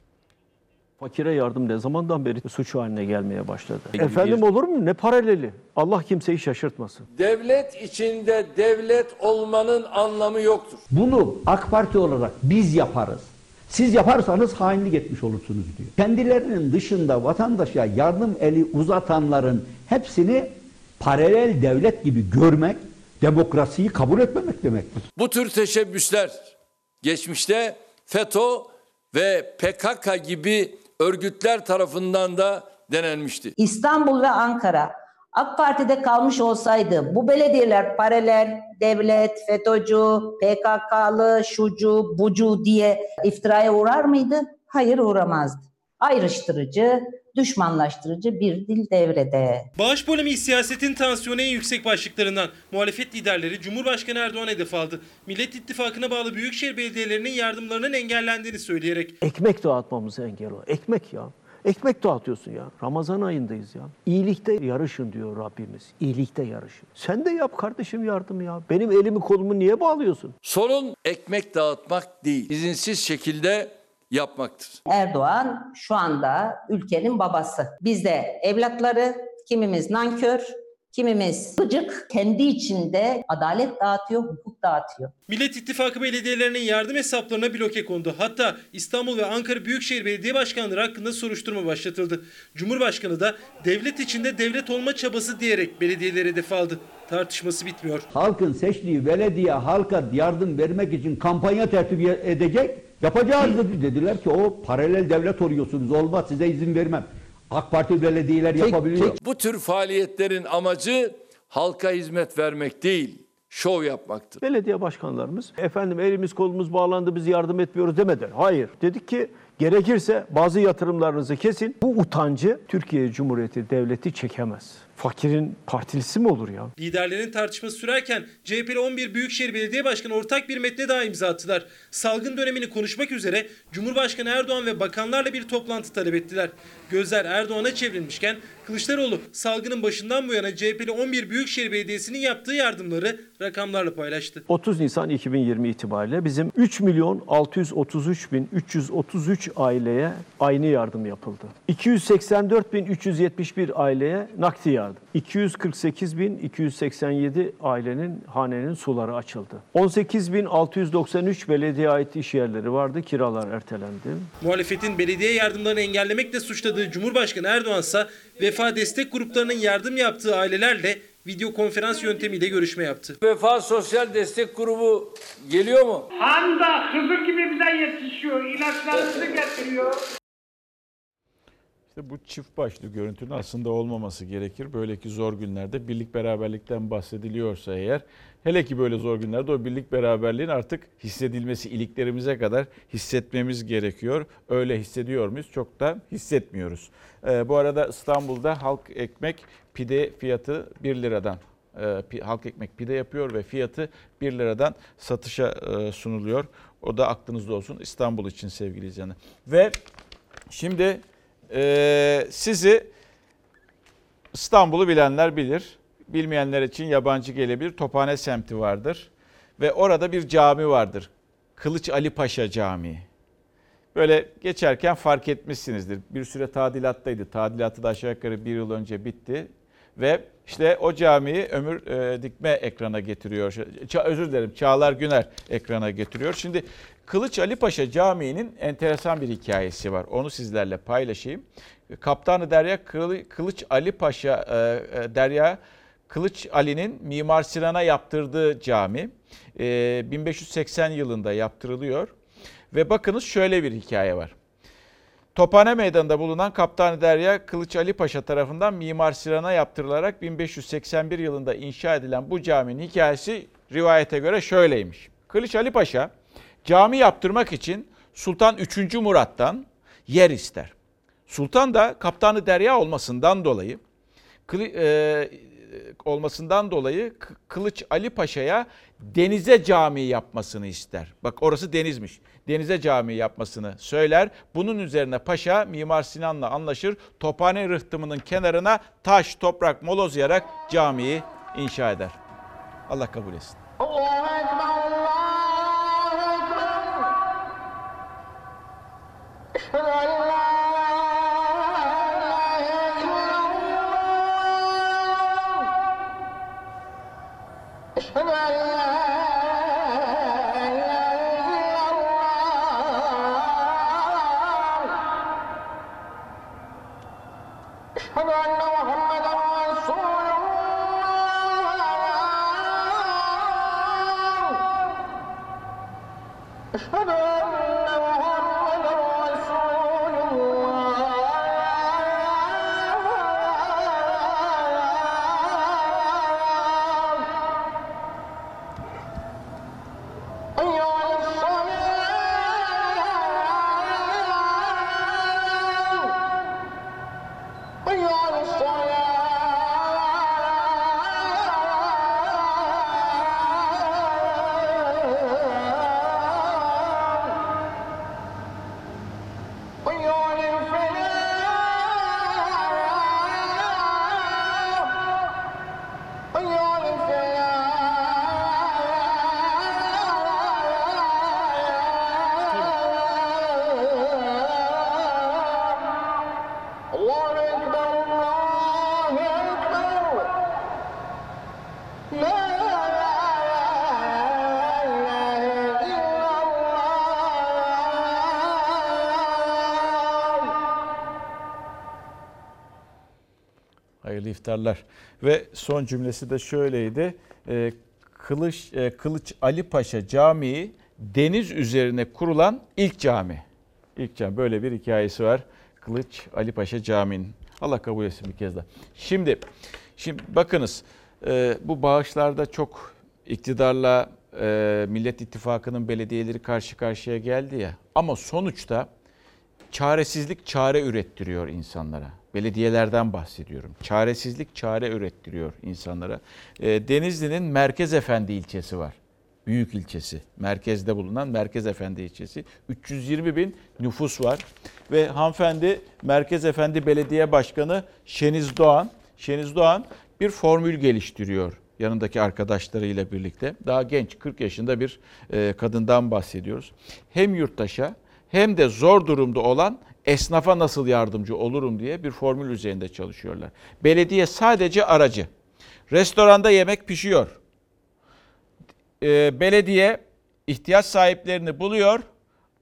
Fakire yardım ne zamandan beri suç haline gelmeye başladı. Efendim olur mu? Ne paraleli? Allah kimseyi şaşırtmasın. Devlet içinde devlet olmanın anlamı yoktur. Bunu AK Parti olarak biz yaparız. Siz yaparsanız hainlik etmiş olursunuz diyor. Kendilerinin dışında vatandaşa yardım eli uzatanların hepsini paralel devlet gibi görmek, demokrasiyi kabul etmemek demektir. Bu tür teşebbüsler geçmişte FETÖ ve P K K gibi örgütler tarafından da denenmişti. İstanbul ve Ankara AK Parti'de kalmış olsaydı bu belediyeler paralel devlet, FETÖ'cü, P K K'lı, şucu, bucu diye iftiraya uğrar mıydı? Hayır, uğramazdı. Ayrıştırıcı, düşmanlaştırıcı bir dil devrede. Bağış polemiği siyasetin tansiyonu en yüksek başlıklarından. Muhalefet liderleri Cumhurbaşkanı Erdoğan hedef aldı. Millet İttifakı'na bağlı büyükşehir belediyelerinin yardımlarının engellendiğini söyleyerek. Ekmek dağıtmamızı engel o. Ekmek ya. Ekmek dağıtıyorsun ya. Ramazan ayındayız ya. İyilikte yarışın diyor Rabbimiz. İyilikte yarışın. Sen de yap kardeşim yardım ya. Benim elimi kolumu niye bağlıyorsun? Sorun ekmek dağıtmak değil. İzinsiz şekilde yapmaktır. Erdoğan şu anda ülkenin babası. Biz de evlatları, kimimiz nankör, Kimimiz gıcık, kendi içinde adalet dağıtıyor, hukuk dağıtıyor. Millet İttifakı belediyelerinin yardım hesaplarına bloke kondu. Hatta İstanbul ve Ankara Büyükşehir Belediye Başkanları hakkında soruşturma başlatıldı. Cumhurbaşkanı da devlet içinde devlet olma çabası diyerek belediyelere hedef aldı. Tartışması bitmiyor. Halkın seçtiği belediye halka yardım vermek için kampanya tertip edecek, yapacağız dediler ki o paralel devlet oluyorsunuz, olmaz, size izin vermem. AK Parti belediyeler yapabiliyor. Tek, tek. Bu tür faaliyetlerin amacı halka hizmet vermek değil, şov yapmaktır. Belediye başkanlarımız efendim elimiz kolumuz bağlandı biz yardım etmiyoruz demediler. Hayır. Dedik ki gerekirse bazı yatırımlarınızı kesin. Bu utancı Türkiye Cumhuriyeti Devleti çekemez. Fakirin partilisi mi olur ya? Liderlerin tartışması sürerken C H P'li on bir Büyükşehir Belediye Başkanı ortak bir metne daha imza attılar. Salgın dönemini konuşmak üzere Cumhurbaşkanı Erdoğan ve bakanlarla bir toplantı talep ettiler. Gözler Erdoğan'a çevrilmişken Kılıçdaroğlu salgının başından bu yana C H P'li on bir Büyükşehir Belediyesi'nin yaptığı yardımları rakamlarla paylaştı. otuz Nisan iki bin yirmi itibariyle bizim üç milyon altı yüz otuz üç bin üç yüz otuz üç aileye aynı yardım yapıldı. iki yüz seksen dört bin üç yüz yetmiş bir aileye nakdi yardım. iki yüz kırk sekiz bin iki yüz seksen yedi ailenin, hanenin suları açıldı. on sekiz bin altı yüz doksan üç belediye ait iş yerleri vardı, kiralar ertelendi. Muhalefetin belediye yardımlarını engellemekle suçladığı Cumhurbaşkanı Erdoğan ise Vefa destek gruplarının yardım yaptığı ailelerle video konferans yöntemiyle görüşme yaptı. Vefa sosyal destek grubu geliyor mu? Hamza hızır gibi bize yetişiyor, ilaçlarımızı getiriyor. Bu çift başlı görüntünün aslında olmaması gerekir. Böyle ki zor günlerde birlik beraberlikten bahsediliyorsa eğer, hele ki böyle zor günlerde o birlik beraberliğin artık hissedilmesi, iliklerimize kadar hissetmemiz gerekiyor. Öyle hissediyor muyuz? Çok da hissetmiyoruz. Ee, bu arada İstanbul'da halk ekmek pide fiyatı bir liradan. Ee, halk ekmek pide yapıyor ve fiyatı bir liradan satışa e, sunuluyor. O da aklınızda olsun İstanbul için sevgili izleyenler. Ve şimdi... Ee, sizi İstanbul'u bilenler bilir, bilmeyenler için yabancı gelebilir. Tophane semti vardır ve orada bir cami vardır. Kılıç Ali Paşa Camii. Böyle geçerken fark etmişsinizdir. Bir süre tadilattaydı. Tadilatı da aşağı yukarı bir yıl önce bitti. Ve işte o camiyi Ömür e, Dikme ekrana getiriyor. Ça- özür dilerim Çağlar Güner ekrana getiriyor. Şimdi Kılıç Ali Paşa Camii'nin enteresan bir hikayesi var. Onu sizlerle paylaşayım. Kaptanı Derya Kılıç Ali Paşa e, Derya Kılıç Ali'nin Mimar Sinan'a yaptırdığı cami e, bin beş yüz seksen yılında yaptırılıyor. Ve bakınız şöyle bir hikaye var. Tophane Meydanı'nda bulunan Kaptan Derya Kılıç Ali Paşa tarafından Mimar Sinan'a yaptırılarak bin beş yüz seksen bir yılında inşa edilen bu caminin hikayesi rivayete göre şöyleymiş. Kılıç Ali Paşa cami yaptırmak için Sultan üçüncü. Murat'tan yer ister. Sultan da Kaptan Derya olmasından dolayı olmasından dolayı Kılıç Ali Paşa'ya denize cami yapmasını ister. Bak orası denizmiş. Denize cami yapmasını söyler. Bunun üzerine Paşa Mimar Sinan'la anlaşır. Tophane rıhtımının kenarına taş, toprak molozlayarak camiyi inşa eder. Allah kabul etsin. You're the Hayırlı iftarlar. Ve son cümlesi de şöyleydi. E, Kılıç, e, Kılıç Ali Paşa Camii deniz üzerine kurulan ilk cami. İlk cami. Böyle bir hikayesi var. Kılıç Ali Paşa Camii'nin. Allah kabul etsin bir kez daha. Şimdi, şimdi bakınız e, bu bağışlarda çok iktidarla e, Millet İttifakı'nın belediyeleri karşı karşıya geldi ya. Ama sonuçta çaresizlik çare ürettiriyor insanlara. Belediyelerden bahsediyorum. Çaresizlik çare ürettiriyor insanlara. E, Denizli'nin Merkezefendi ilçesi var. Büyük ilçesi. Merkezde bulunan Merkezefendi ilçesi. üç yüz yirmi bin nüfus var. Ve hanımefendi Merkezefendi Belediye Başkanı Şeniz Doğan. Şeniz Doğan bir formül geliştiriyor yanındaki arkadaşlarıyla birlikte. Daha genç, kırk yaşında bir e, kadından bahsediyoruz. Hem yurttaşa hem de zor durumda olan esnafa nasıl yardımcı olurum diye bir formül üzerinde çalışıyorlar. Belediye sadece aracı. Restoranda yemek pişiyor. E, belediye ihtiyaç sahiplerini buluyor.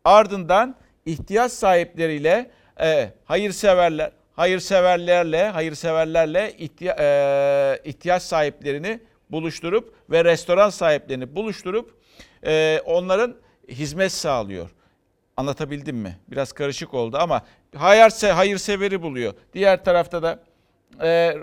Ardından ihtiyaç sahipleriyle e, hayırseverler, hayırseverlerle, hayırseverlerle ihtiya, e, ihtiyaç sahiplerini buluşturup ve restoran sahiplerini buluşturup e, onların hizmet sağlıyor. Anlatabildim mi? Biraz karışık oldu ama hayırse, hayırseveri buluyor. Diğer tarafta da e,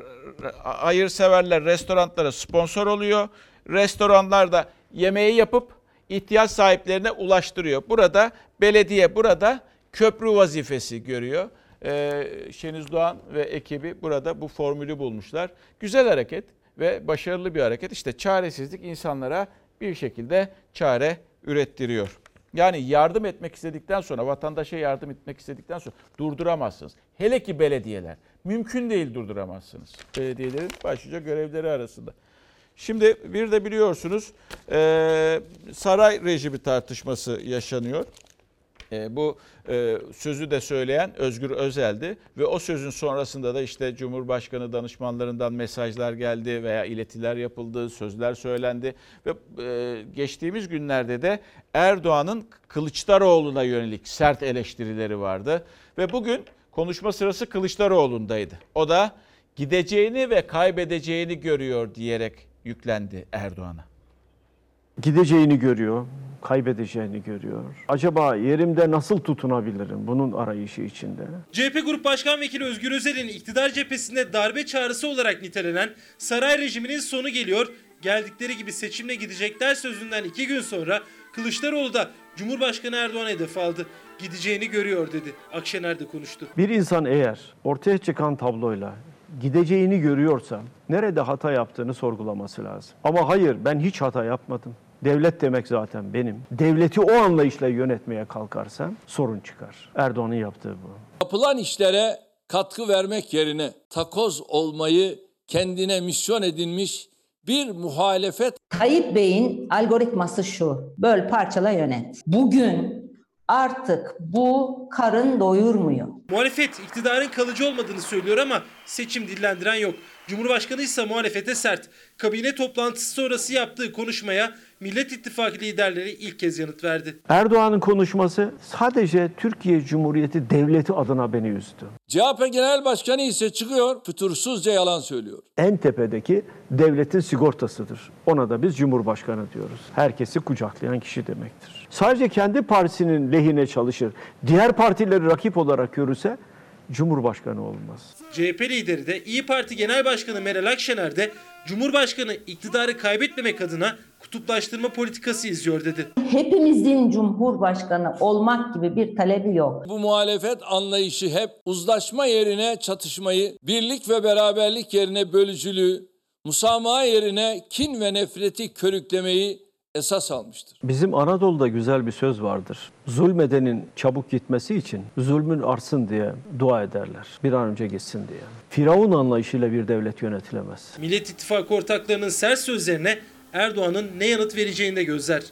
hayırseverler restoranlara sponsor oluyor. Restoranlar da yemeği yapıp ihtiyaç sahiplerine ulaştırıyor. Burada belediye burada köprü vazifesi görüyor. Ee, Şeniz Doğan ve ekibi burada bu formülü bulmuşlar. Güzel hareket ve başarılı bir hareket. İşte çaresizlik insanlara bir şekilde çare ürettiriyor. Yani yardım etmek istedikten sonra, vatandaşa yardım etmek istedikten sonra durduramazsınız. Hele ki belediyeler. Mümkün değil durduramazsınız. Belediyelerin başlıca görevleri arasında. Şimdi bir de biliyorsunuz e, saray rejimi tartışması yaşanıyor. E, bu e, sözü de söyleyen Özgür Özel'di ve o sözün sonrasında da işte Cumhurbaşkanı danışmanlarından mesajlar geldi veya iletiler yapıldı, sözler söylendi. Ve e, geçtiğimiz günlerde de Erdoğan'ın Kılıçdaroğlu'na yönelik sert eleştirileri vardı. Ve bugün konuşma sırası Kılıçdaroğlu'ndaydı. O da gideceğini ve kaybedeceğini görüyor diyerek yüklendi Erdoğan'a. Gideceğini görüyor, kaybedeceğini görüyor. Acaba yerimde nasıl tutunabilirim bunun arayışı içinde? C H P Grup Başkan Vekili Özgür Özel'in iktidar cephesinde darbe çağrısı olarak nitelenen saray rejiminin sonu geliyor. Geldikleri gibi seçimle gidecekler sözünden iki gün sonra Kılıçdaroğlu da Cumhurbaşkanı Erdoğan'a hedef aldı. Gideceğini görüyor dedi. Akşener de konuştu. Bir insan eğer ortaya çıkan tabloyla gideceğini görüyorsa nerede hata yaptığını sorgulaması lazım. Ama hayır, ben hiç hata yapmadım. Devlet demek zaten benim. Devleti o anlayışla yönetmeye kalkarsam sorun çıkar. Erdoğan'ın yaptığı bu. Yapılan işlere katkı vermek yerine takoz olmayı kendine misyon edinmiş bir muhalefet. Tayyip Bey'in algoritması şu: böl, parçala, yönet. Bugün artık bu karın doyurmuyor. Muhalefet iktidarın kalıcı olmadığını söylüyor ama seçim dillendiren yok. Cumhurbaşkanı ise muhalefete sert. Kabine toplantısı sonrası yaptığı konuşmaya Millet İttifakı liderleri ilk kez yanıt verdi. Erdoğan'ın konuşması sadece Türkiye Cumhuriyeti Devleti adına beni üzdü. C H P Genel Başkanı ise çıkıyor, fütursuzca yalan söylüyor. En tepedeki devletin sigortasıdır. Ona da biz Cumhurbaşkanı diyoruz. Herkesi kucaklayan kişi demektir. Sadece kendi partisinin lehine çalışır, diğer partileri rakip olarak görürse Cumhurbaşkanı olmaz. C H P lideri de İYİ Parti Genel Başkanı Meral Akşener de Cumhurbaşkanı iktidarı kaybetmemek adına kutuplaştırma politikası izliyor dedi. Hepimizin Cumhurbaşkanı olmak gibi bir talebi yok. Bu muhalefet anlayışı hep uzlaşma yerine çatışmayı, birlik ve beraberlik yerine bölücülüğü, musamaha yerine kin ve nefreti körüklemeyi esas almıştır. Bizim Anadolu'da güzel bir söz vardır. Zulmedenin çabuk gitmesi için zulmün artsın diye dua ederler. Bir an önce gitsin diye. Firavun anlayışıyla bir devlet yönetilemez. Millet İttifakı ortaklarının sert sözlerine Erdoğan'ın ne yanıt vereceğini de gözler.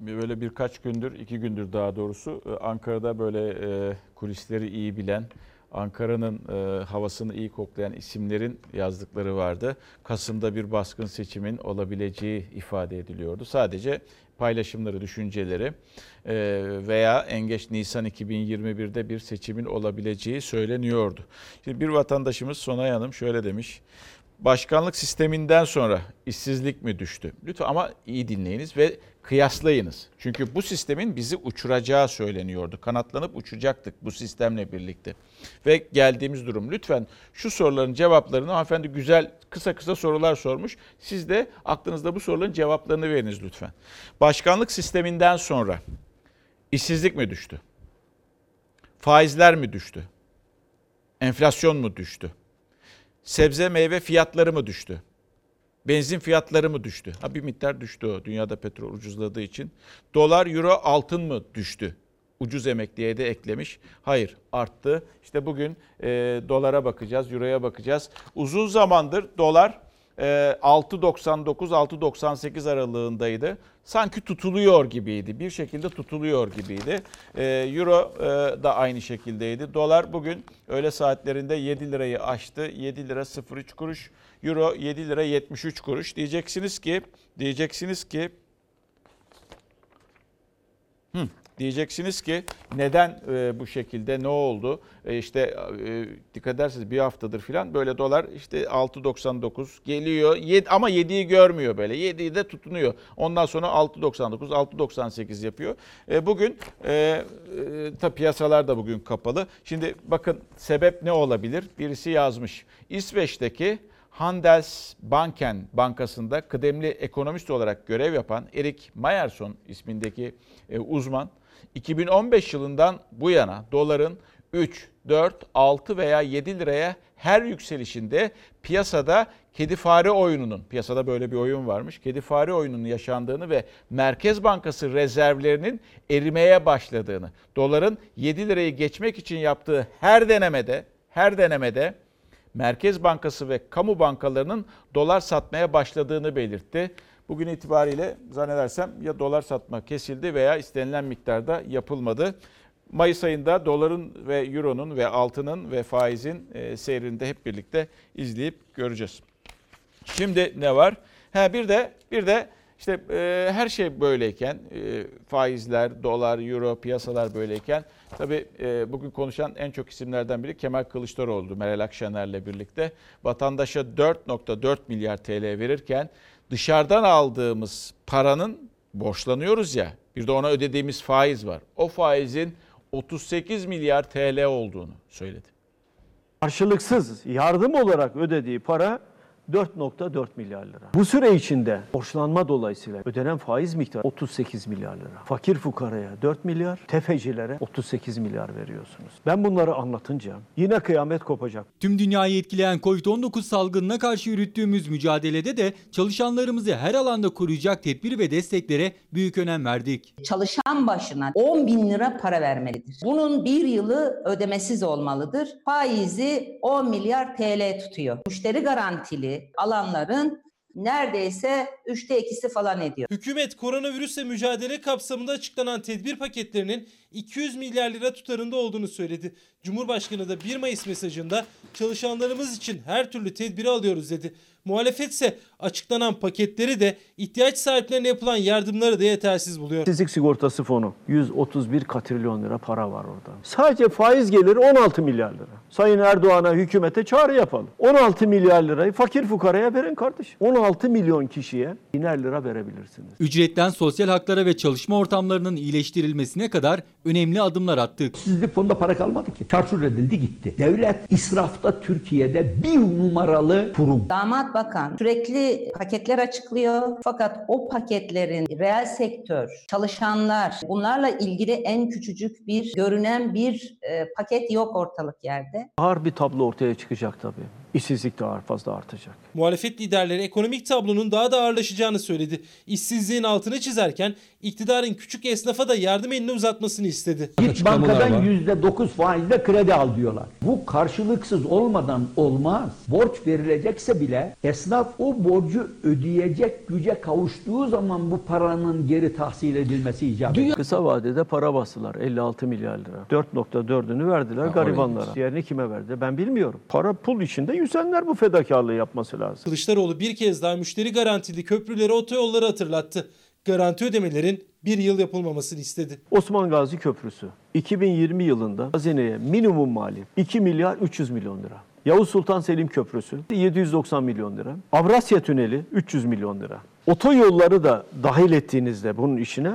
Böyle birkaç gündür, iki gündür daha doğrusu Ankara'da böyle e, kulisleri iyi bilen Ankara'nın e, havasını iyi koklayan isimlerin yazdıkları vardı. Kasım'da bir baskın seçimin olabileceği ifade ediliyordu. Sadece paylaşımları, düşünceleri e, veya en geç Nisan iki bin yirmi bir'de bir seçimin olabileceği söyleniyordu. Şimdi bir vatandaşımız Sonay Hanım şöyle demiş. Başkanlık sisteminden sonra işsizlik mi düştü? Lütfen ama iyi dinleyiniz ve kıyaslayınız. Çünkü bu sistemin bizi uçuracağı söyleniyordu. Kanatlanıp uçacaktık bu sistemle birlikte. Ve geldiğimiz durum. Lütfen şu soruların cevaplarını, hanımefendi güzel kısa kısa sorular sormuş. Siz de aklınızda bu soruların cevaplarını veriniz lütfen. Başkanlık sisteminden sonra işsizlik mi düştü? Faizler mi düştü? Enflasyon mu düştü? Sebze meyve fiyatları mı düştü? Benzin fiyatları mı düştü? Ha, bir miktar düştü o. Dünyada petrol ucuzladığı için. Dolar, euro, altın mı düştü? Ucuz emek diye de eklemiş. Hayır, arttı. İşte bugün e, dolara bakacağız, euroya bakacağız. Uzun zamandır dolar e, altı doksan dokuz altı doksan sekiz aralığındaydı. Sanki tutuluyor gibiydi. Bir şekilde tutuluyor gibiydi. E, euro e, da aynı şekildeydi. Dolar bugün öğle saatlerinde yedi lirayı aştı. yedi lira sıfır üç kuruş. Euro yedi lira yetmiş üç kuruş. Diyeceksiniz ki, diyeceksiniz ki, hı, diyeceksiniz ki neden e, bu şekilde, ne oldu? E işte e, dikkat ederseniz bir haftadır filan böyle dolar işte altı doksan dokuz geliyor yedi, ama yediyi görmüyor böyle. yediyi de tutunuyor. Ondan sonra altı doksan dokuz altı doksan sekiz yapıyor. E, bugün e, e, tabi piyasalar da bugün kapalı. Şimdi bakın sebep ne olabilir? Birisi yazmış. İsveç'teki Handelsbanken Bankası'nda kıdemli ekonomist olarak görev yapan Erik Myerson ismindeki uzman iki bin on beş yılından bu yana doların üç, dört, altı veya yedi liraya her yükselişinde piyasada kedi fare oyununun, piyasada böyle bir oyun varmış, kedi fare oyununun yaşandığını ve Merkez Bankası rezervlerinin erimeye başladığını, doların yedi lirayı geçmek için yaptığı her denemede, her denemede Merkez Bankası ve kamu bankalarının dolar satmaya başladığını belirtti. Bugün itibariyle zannedersem ya dolar satma kesildi veya istenilen miktarda yapılmadı. Mayıs ayında doların ve euronun ve altının ve faizin seyrini de hep birlikte izleyip göreceğiz. Şimdi ne var? Ha, bir de bir de işte e, her şey böyleyken, e, faizler, dolar, euro, piyasalar böyleyken, tabii e, bugün konuşan en çok isimlerden biri Kemal Kılıçdaroğlu, Meral Akşener'le birlikte vatandaşa dört virgül dört milyar T L verirken dışarıdan aldığımız paranın, borçlanıyoruz ya, bir de ona ödediğimiz faiz var. O faizin otuz sekiz milyar T L olduğunu söyledi. Karşılıksız yardım olarak ödediği para dört virgül dört milyar lira. Bu süre içinde borçlanma dolayısıyla ödenen faiz miktarı otuz sekiz milyar lira. Fakir fukaraya dört milyar, tefecilere otuz sekiz milyar veriyorsunuz. Ben bunları anlatınca yine kıyamet kopacak. Tüm dünyayı etkileyen kovid on dokuz salgınına karşı yürüttüğümüz mücadelede de çalışanlarımızı her alanda koruyacak tedbir ve desteklere büyük önem verdik. Çalışan başına on bin lira para vermelidir. Bunun bir yılı ödemesiz olmalıdır. Faizi on milyar T L tutuyor. Müşteri garantili alanların neredeyse üçte ikisi falan ediyor. Hükümet koronavirüsle mücadele kapsamında açıklanan tedbir paketlerinin iki yüz milyar lira tutarında olduğunu söyledi. Cumhurbaşkanı da bir Mayıs mesajında çalışanlarımız için her türlü tedbiri alıyoruz dedi. Muhalefet ise açıklanan paketleri de ihtiyaç sahiplerine yapılan yardımları da yetersiz buluyor. İşsizlik sigortası fonu yüz otuz bir katrilyon lira para var orada. Sadece faiz geliri on altı milyar lira. Sayın Erdoğan'a, hükümete çağrı yapalım. on altı milyar lirayı fakir fukaraya verin kardeşim. on altı milyon kişiye biner lira verebilirsiniz. Ücretten sosyal haklara ve çalışma ortamlarının iyileştirilmesine kadar önemli adımlar attık. İşsizlik fonunda para kalmadı ki. Çarçur edildi gitti. Devlet israfta Türkiye'de bir numaralı kurum. Damat Bakan sürekli paketler açıklıyor. Fakat o paketlerin reel sektör, çalışanlar, bunlarla ilgili en küçücük bir görünen bir e, paket yok ortalık yerde. Ağır bir tablo ortaya çıkacak tabii. işsizlik daha fazla artacak. Muhalefet liderleri ekonomik tablonun daha da ağırlaşacağını söyledi. İşsizliğin altını çizerken iktidarın küçük esnafa da yardım elini uzatmasını istedi. Git bankadan yüzde dokuz faizle kredi al diyorlar. Bu karşılıksız olmadan olmaz. Borç verilecekse bile esnaf o borcu ödeyecek güce kavuştuğu zaman bu paranın geri tahsil edilmesi icap ediyor. Kısa vadede para bastılar elli altı milyar lira. dört nokta dördünü verdiler ya garibanlara. Diğerini kime verdi ben bilmiyorum. Para pul içinde yüzenler bu fedakarlığı yapması lazım. Kılıçdaroğlu bir kez daha müşteri garantili köprüleri, otoyolları hatırlattı. Garanti ödemelerin bir yıl yapılmamasını istedi. Osman Gazi Köprüsü iki bin yirmi yılında hazineye minimum mali iki milyar üç yüz milyon lira. Yavuz Sultan Selim Köprüsü yedi yüz doksan milyon lira. Avrasya Tüneli üç yüz milyon lira. Otoyolları da dahil ettiğinizde bunun işine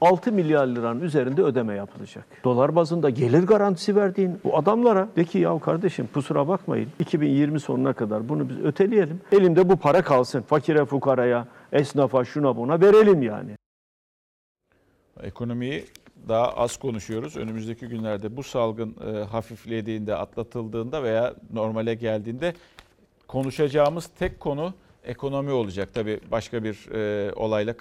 altı milyar liranın üzerinde ödeme yapılacak. Dolar bazında gelir garantisi verdiğin bu adamlara de ki ya kardeşim kusura bakmayın iki bin yirmi sonuna kadar bunu biz öteleyelim. Elimde bu para kalsın. Fakire fukaraya, esnafa şuna buna verelim yani. Ekonomiyi daha az konuşuyoruz. Önümüzdeki günlerde bu salgın e, hafiflediğinde, atlatıldığında veya normale geldiğinde konuşacağımız tek konu ekonomi olacak. Tabii başka bir e, olayla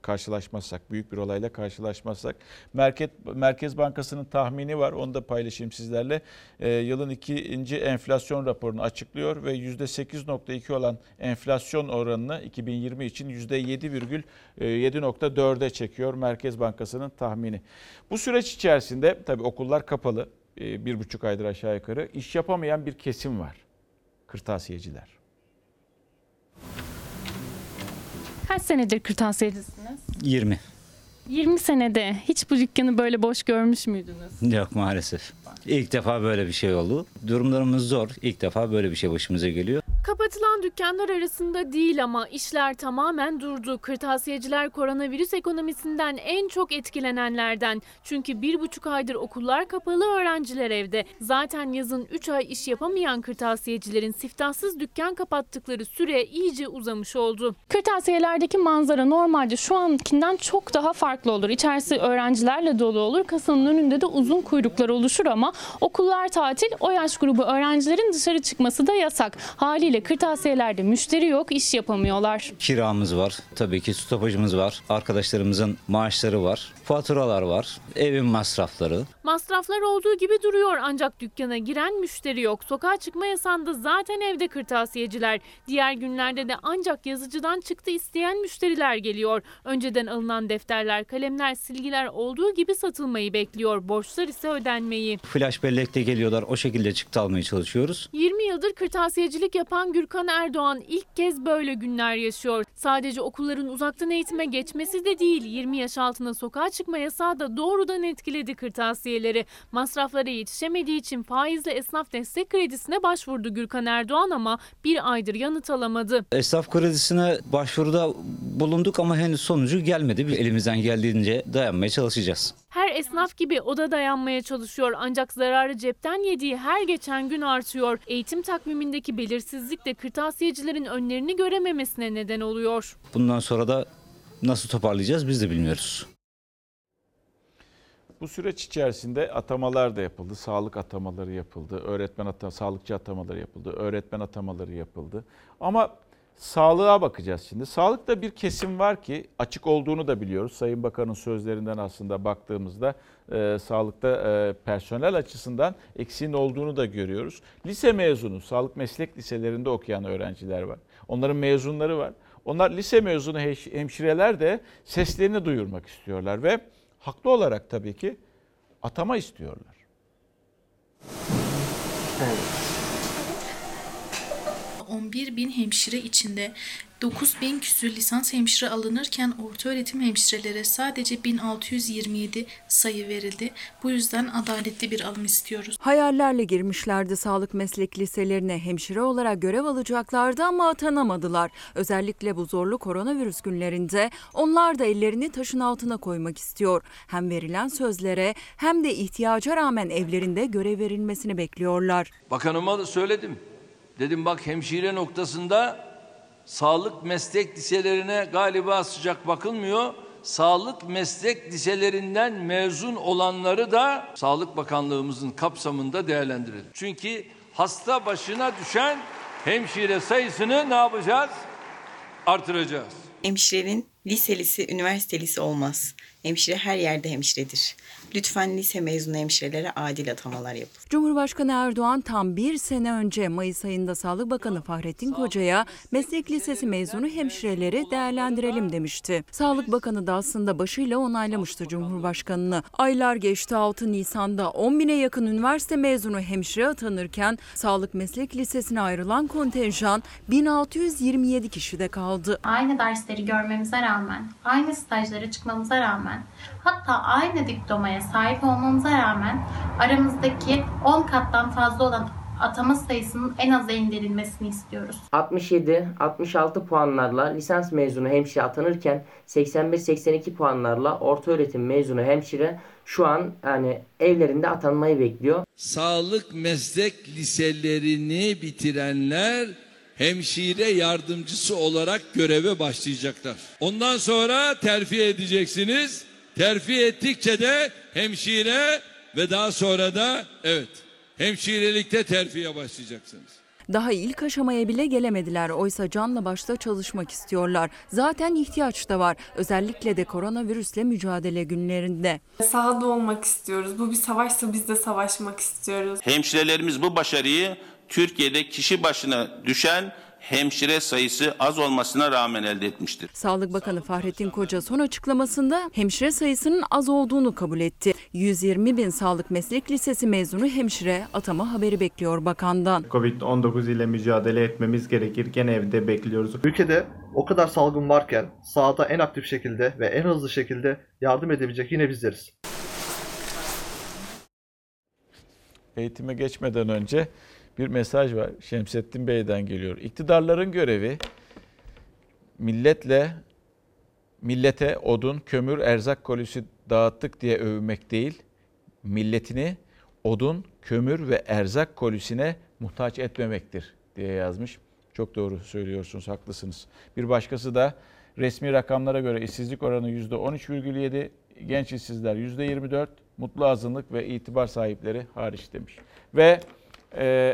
karşılaşmazsak, büyük bir olayla karşılaşmazsak. Merkez, Merkez Bankası'nın tahmini var, onu da paylaşayım sizlerle. E, yılın ikinci enflasyon raporunu açıklıyor ve yüzde sekiz virgül iki olan enflasyon oranını iki bin yirmi için yüzde yedi virgül yedi virgül dörde çekiyor Merkez Bankası'nın tahmini. Bu süreç içerisinde tabii okullar kapalı, e, bir buçuk aydır aşağı yukarı. İş yapamayan bir kesim var, kırtasiyeciler. Kaç senedir kırtasiyecisiniz? yirmi. yirmi senede hiç bu dükkanı böyle boş görmüş müydünüz? Yok maalesef. İlk defa böyle bir şey oldu. Durumlarımız zor. İlk defa böyle bir şey başımıza geliyor. Kapatılan dükkanlar arasında değil ama işler tamamen durdu. Kırtasiyeciler koronavirüs ekonomisinden en çok etkilenenlerden. Çünkü bir buçuk aydır okullar kapalı, öğrenciler evde. Zaten yazın üç ay iş yapamayan kırtasiyecilerin siftahsız dükkan kapattıkları süre iyice uzamış oldu. Kırtasiyelerdeki manzara normalde şu ankinden çok daha farklı olur. İçerisi öğrencilerle dolu olur. Kasanın önünde de uzun kuyruklar oluşur ama okullar tatil. O yaş grubu öğrencilerin dışarı çıkması da yasak. Haliyle kırtasiyelerde müşteri yok, iş yapamıyorlar. Kiramız var, tabii ki stopajımız var, arkadaşlarımızın maaşları var, faturalar var, evin masrafları. Masraflar olduğu gibi duruyor ancak dükkana giren müşteri yok. Sokağa çıkma yasağında zaten evde kırtasiyeciler. Diğer günlerde de ancak yazıcıdan çıktı isteyen müşteriler geliyor. Önceden alınan defterler, kalemler, silgiler olduğu gibi satılmayı bekliyor. Borçlar ise ödenmeyi. Flash bellekte geliyorlar, o şekilde çıktı almaya çalışıyoruz. yirmi yıldır kırtasiyecilik yapan Gürkan Erdoğan ilk kez böyle günler yaşıyor. Sadece okulların uzaktan eğitime geçmesi de değil, yirmi yaş altına sokağa çıkma yasağı da doğrudan etkiledi kırtasiyeleri. Masraflara yetişemediği için faizle esnaf destek kredisine başvurdu Gürkan Erdoğan ama bir aydır yanıt alamadı. Esnaf kredisine başvuruda bulunduk ama henüz sonucu gelmedi. Elimizden geldiğince dayanmaya çalışacağız. Her esnaf gibi o da dayanmaya çalışıyor ancak zararı cepten yediği her geçen gün artıyor. Eğitim takvimindeki belirsizlik de kırtasiyecilerin önlerini görememesine neden oluyor. Bundan sonra da nasıl toparlayacağız biz de bilmiyoruz. Bu süreç içerisinde atamalar da yapıldı. Sağlık atamaları yapıldı. Öğretmen atama, sağlıkçı atamaları yapıldı. Öğretmen atamaları yapıldı. Ama sağlığa bakacağız şimdi. Sağlıkta bir kesim var ki açık olduğunu da biliyoruz. Sayın Bakan'ın sözlerinden aslında baktığımızda e, sağlıkta e, personel açısından eksiğin olduğunu da görüyoruz. Lise mezunu, sağlık meslek liselerinde okuyan öğrenciler var. Onların mezunları var. Onlar lise mezunu hemşireler de seslerini duyurmak istiyorlar ve haklı olarak tabii ki atama istiyorlar. Evet. on bir bin hemşire içinde dokuz bin küsur lisans hemşire alınırken orta öğretim hemşirelere sadece bin altı yüz yirmi yedi sayı verildi. Bu yüzden adaletli bir alım istiyoruz. Hayallerle girmişlerdi sağlık meslek liselerine, hemşire olarak görev alacaklardı ama atanamadılar. Özellikle bu zorlu koronavirüs günlerinde onlar da ellerini taşın altına koymak istiyor. Hem verilen sözlere hem de ihtiyaca rağmen evlerinde görev verilmesini bekliyorlar. Bakanıma da söyledim. Dedim bak hemşire noktasında sağlık meslek liselerine galiba sıcak bakılmıyor. Sağlık meslek liselerinden mezun olanları da Sağlık Bakanlığımızın kapsamında değerlendirelim. Çünkü hasta başına düşen hemşire sayısını ne yapacağız? Artıracağız. Hemşirenin liselisi, üniversitelisi olmaz. Hemşire her yerde hemşiredir. Lütfen lise mezunu hemşirelere adil atamalar yapın. Cumhurbaşkanı Erdoğan tam bir sene önce Mayıs ayında Sağlık Bakanı Fahrettin Koca'ya meslek lisesi mezunu hemşireleri değerlendirelim demişti. Sağlık Bakanı da aslında başıyla onaylamıştı Cumhurbaşkanı'nı. Aylar geçti, altı Nisan'da on bine yakın üniversite mezunu hemşire atanırken Sağlık Meslek Lisesi'ne ayrılan kontenjan bin altı yüz yirmi yedi kişide kaldı. Aynı dersleri görmemize rağmen, aynı stajlara çıkmamıza rağmen, hatta aynı diplomaya sahip olmamıza rağmen aramızdaki on kattan fazla olan atama sayısının en aza indirilmesini istiyoruz. altmış yedi altmış altı puanlarla lisans mezunu hemşire atanırken seksen bir seksen iki puanlarla ortaöğretim mezunu hemşire şu an yani evlerinde atanmayı bekliyor. Sağlık meslek liselerini bitirenler hemşire yardımcısı olarak göreve başlayacaklar. Ondan sonra terfi edeceksiniz. Terfi ettikçe de hemşire ve daha sonra da evet hemşirelikte terfiye başlayacaksınız. Daha ilk aşamaya bile gelemediler. Oysa canla başla çalışmak istiyorlar. Zaten ihtiyaç da var. Özellikle de koronavirüsle mücadele günlerinde. Sahada olmak istiyoruz. Bu bir savaşsa biz de savaşmak istiyoruz. Hemşirelerimiz bu başarıyı Türkiye'de kişi başına düşen hemşire sayısı az olmasına rağmen elde etmiştir. Sağlık Bakanı Fahrettin Koca son açıklamasında hemşire sayısının az olduğunu kabul etti. yüz yirmi bin Sağlık Meslek Lisesi mezunu hemşire atama haberi bekliyor bakandan. covid on dokuz ile mücadele etmemiz gerekirken evde bekliyoruz. Ülkede o kadar salgın varken sahada en aktif şekilde ve en hızlı şekilde yardım edebilecek yine bizleriz. Eğitime geçmeden önce bir mesaj var. Şemsettin Bey'den geliyor. İktidarların görevi milletle millete odun, kömür, erzak kolisi dağıttık diye övünmek değil, milletini odun, kömür ve erzak kolisine muhtaç etmemektir diye yazmış. Çok doğru söylüyorsunuz, haklısınız. Bir başkası da resmi rakamlara göre işsizlik oranı yüzde on üç virgül yedi, genç işsizler yüzde yirmi dört, mutlu azınlık ve itibar sahipleri hariç demiş. Ve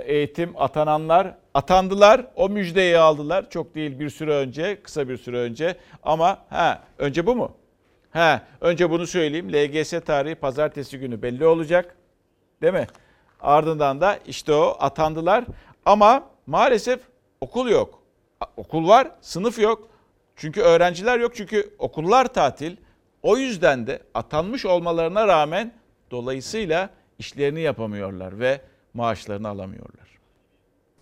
eğitim atananlar atandılar, o müjdeyi aldılar çok değil bir süre önce, kısa bir süre önce ama ha önce bu mu? Ha önce bunu söyleyeyim, L G S tarihi pazartesi günü belli olacak değil mi? Ardından da işte o atandılar ama maalesef okul yok, okul var sınıf yok çünkü öğrenciler yok çünkü okullar tatil, o yüzden de atanmış olmalarına rağmen dolayısıyla işlerini yapamıyorlar ve maaşlarını alamıyorlar.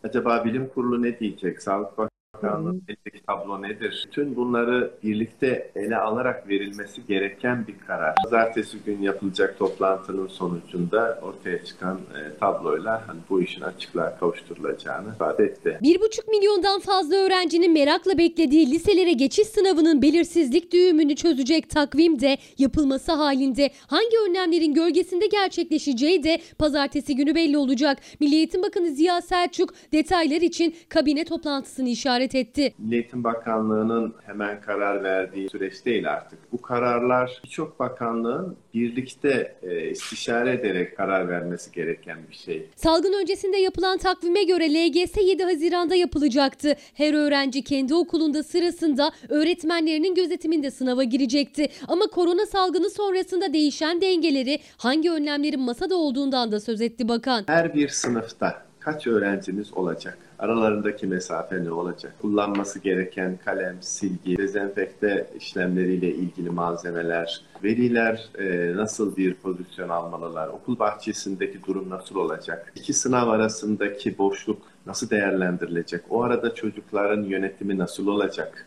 Acaba bilim kurulu ne diyecek? Sağlık Bakanlığı'nın eldeki tablo nedir? Bütün bunları birlikte ele alarak verilmesi gereken bir karar. Pazartesi gün yapılacak toplantının sonucunda ortaya çıkan tabloyla hani bu işin açıklığa kavuşturulacağını ifade etti. bir buçuk milyondan fazla öğrencinin merakla beklediği liselere geçiş sınavının belirsizlik düğümünü çözecek takvimde yapılması halinde hangi önlemlerin gölgesinde gerçekleşeceği de pazartesi günü belli olacak. Milli Eğitim Bakanı Ziya Selçuk detaylar için kabine toplantısını işaret etti. Milli Eğitim Bakanlığı'nın hemen karar verdiği süreç değil artık. Bu kararlar birçok bakanlığın birlikte e, istişare ederek karar vermesi gereken bir şey. Salgın öncesinde yapılan takvime göre L G S yedi Haziran'da yapılacaktı. Her öğrenci kendi okulunda sırasında öğretmenlerinin gözetiminde sınava girecekti. Ama korona salgını sonrasında değişen dengeleri hangi önlemlerin masada olduğundan da söz etti bakan. Her bir sınıfta kaç öğrencimiz olacak? Aralarındaki mesafe ne olacak? Kullanması gereken kalem, silgi, dezenfekte işlemleriyle ilgili malzemeler, veliler e, nasıl bir pozisyon almalılar? Okul bahçesindeki durum nasıl olacak? İki sınav arasındaki boşluk nasıl değerlendirilecek? O arada çocukların yönetimi nasıl olacak?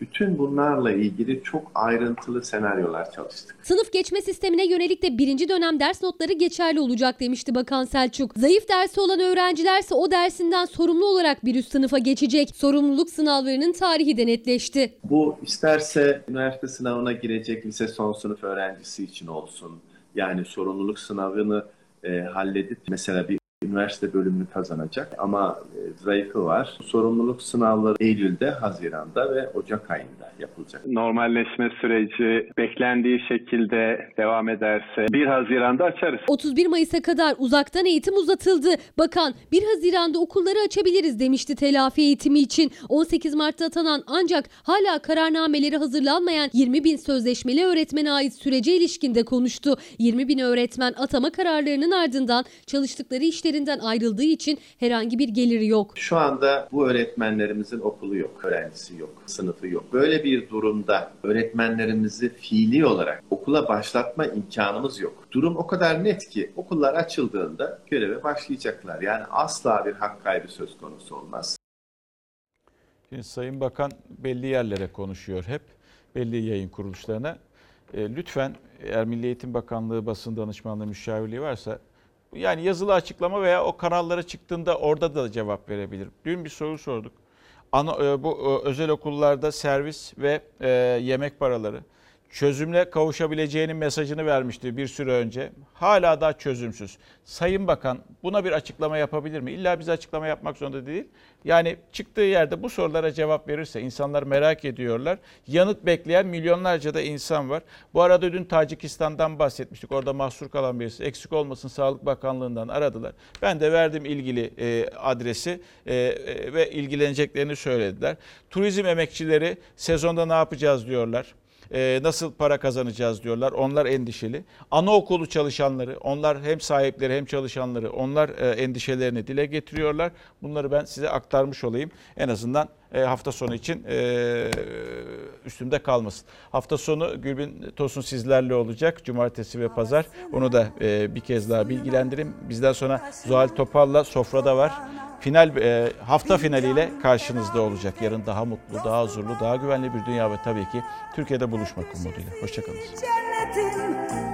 Bütün bunlarla ilgili çok ayrıntılı senaryolar çalıştık. Sınıf geçme sistemine yönelik de birinci dönem ders notları geçerli olacak demişti Bakan Selçuk. Zayıf dersi olan öğrencilerse o dersinden sorumlu olarak bir üst sınıfa geçecek. Sorumluluk sınavlarının tarihi de netleşti. Bu isterse üniversite sınavına girecek lise son sınıf öğrencisi için olsun. Yani sorumluluk sınavını e, halledip mesela bir üniversite bölümünü kazanacak ama zayıfı var. Sorumluluk sınavları Eylül'de, Haziran'da ve Ocak ayında yapılacak. Normalleşme süreci beklendiği şekilde devam ederse bir Haziran'da açarız. otuz bir Mayıs'a kadar uzaktan eğitim uzatıldı. Bakan bir Haziran'da okulları açabiliriz demişti telafi eğitimi için. on sekiz Mart'ta atanan ancak hala kararnameleri hazırlanmayan yirmi bin sözleşmeli öğretmene ait sürece ilişkinde konuştu. yirmi bin öğretmen atama kararlarının ardından çalıştıkları işlerinden ayrıldığı için herhangi bir geliri yok. Şu anda bu öğretmenlerimizin okulu yok, öğrencisi yok, sınıfı yok. Böyle bir durumda öğretmenlerimizi fiili olarak okula başlatma imkanımız yok. Durum o kadar net ki okullar açıldığında göreve başlayacaklar. Yani asla bir hak kaybı söz konusu olmaz. Şimdi Sayın Bakan belli yerlere konuşuyor hep, belli yayın kuruluşlarına. E, lütfen eğer Milli Eğitim Bakanlığı basın danışmanlığı müşavirliği varsa, yani yazılı açıklama veya o kanallara çıktığında orada da cevap verebilir. Dün bir soru sorduk. Ana, bu özel okullarda servis ve e, yemek paraları çözümle kavuşabileceğinin mesajını vermişti bir süre önce. Hala daha çözümsüz. Sayın Bakan buna bir açıklama yapabilir mi? İlla bize açıklama yapmak zorunda değil. Yani çıktığı yerde bu sorulara cevap verirse, insanlar merak ediyorlar. Yanıt bekleyen milyonlarca da insan var. Bu arada dün Tacikistan'dan bahsetmiştik. Orada mahsur kalan birisi. Eksik olmasın, Sağlık Bakanlığı'ndan aradılar. Ben de verdim ilgili e, adresi e, e, ve ilgileneceklerini söylediler. Turizm emekçileri sezonda ne yapacağız diyorlar. Nasıl para kazanacağız diyorlar. Onlar endişeli. Anaokulu çalışanları, onlar hem sahipleri hem çalışanları, onlar endişelerini dile getiriyorlar. Bunları ben size aktarmış olayım. En azından hafta sonu için üstümde kalmasın. Hafta sonu Gülbin Tosun sizlerle olacak. Cumartesi ve pazar. Onu da bir kez daha bilgilendireyim. Bizden sonra Zuhal Topal'la Sofra'da var. Final hafta finaliyle karşınızda olacak. Yarın daha mutlu, daha huzurlu, daha güvenli bir dünya ve tabii ki Türkiye'de buluşmak umuduyla. Hoşçakalın.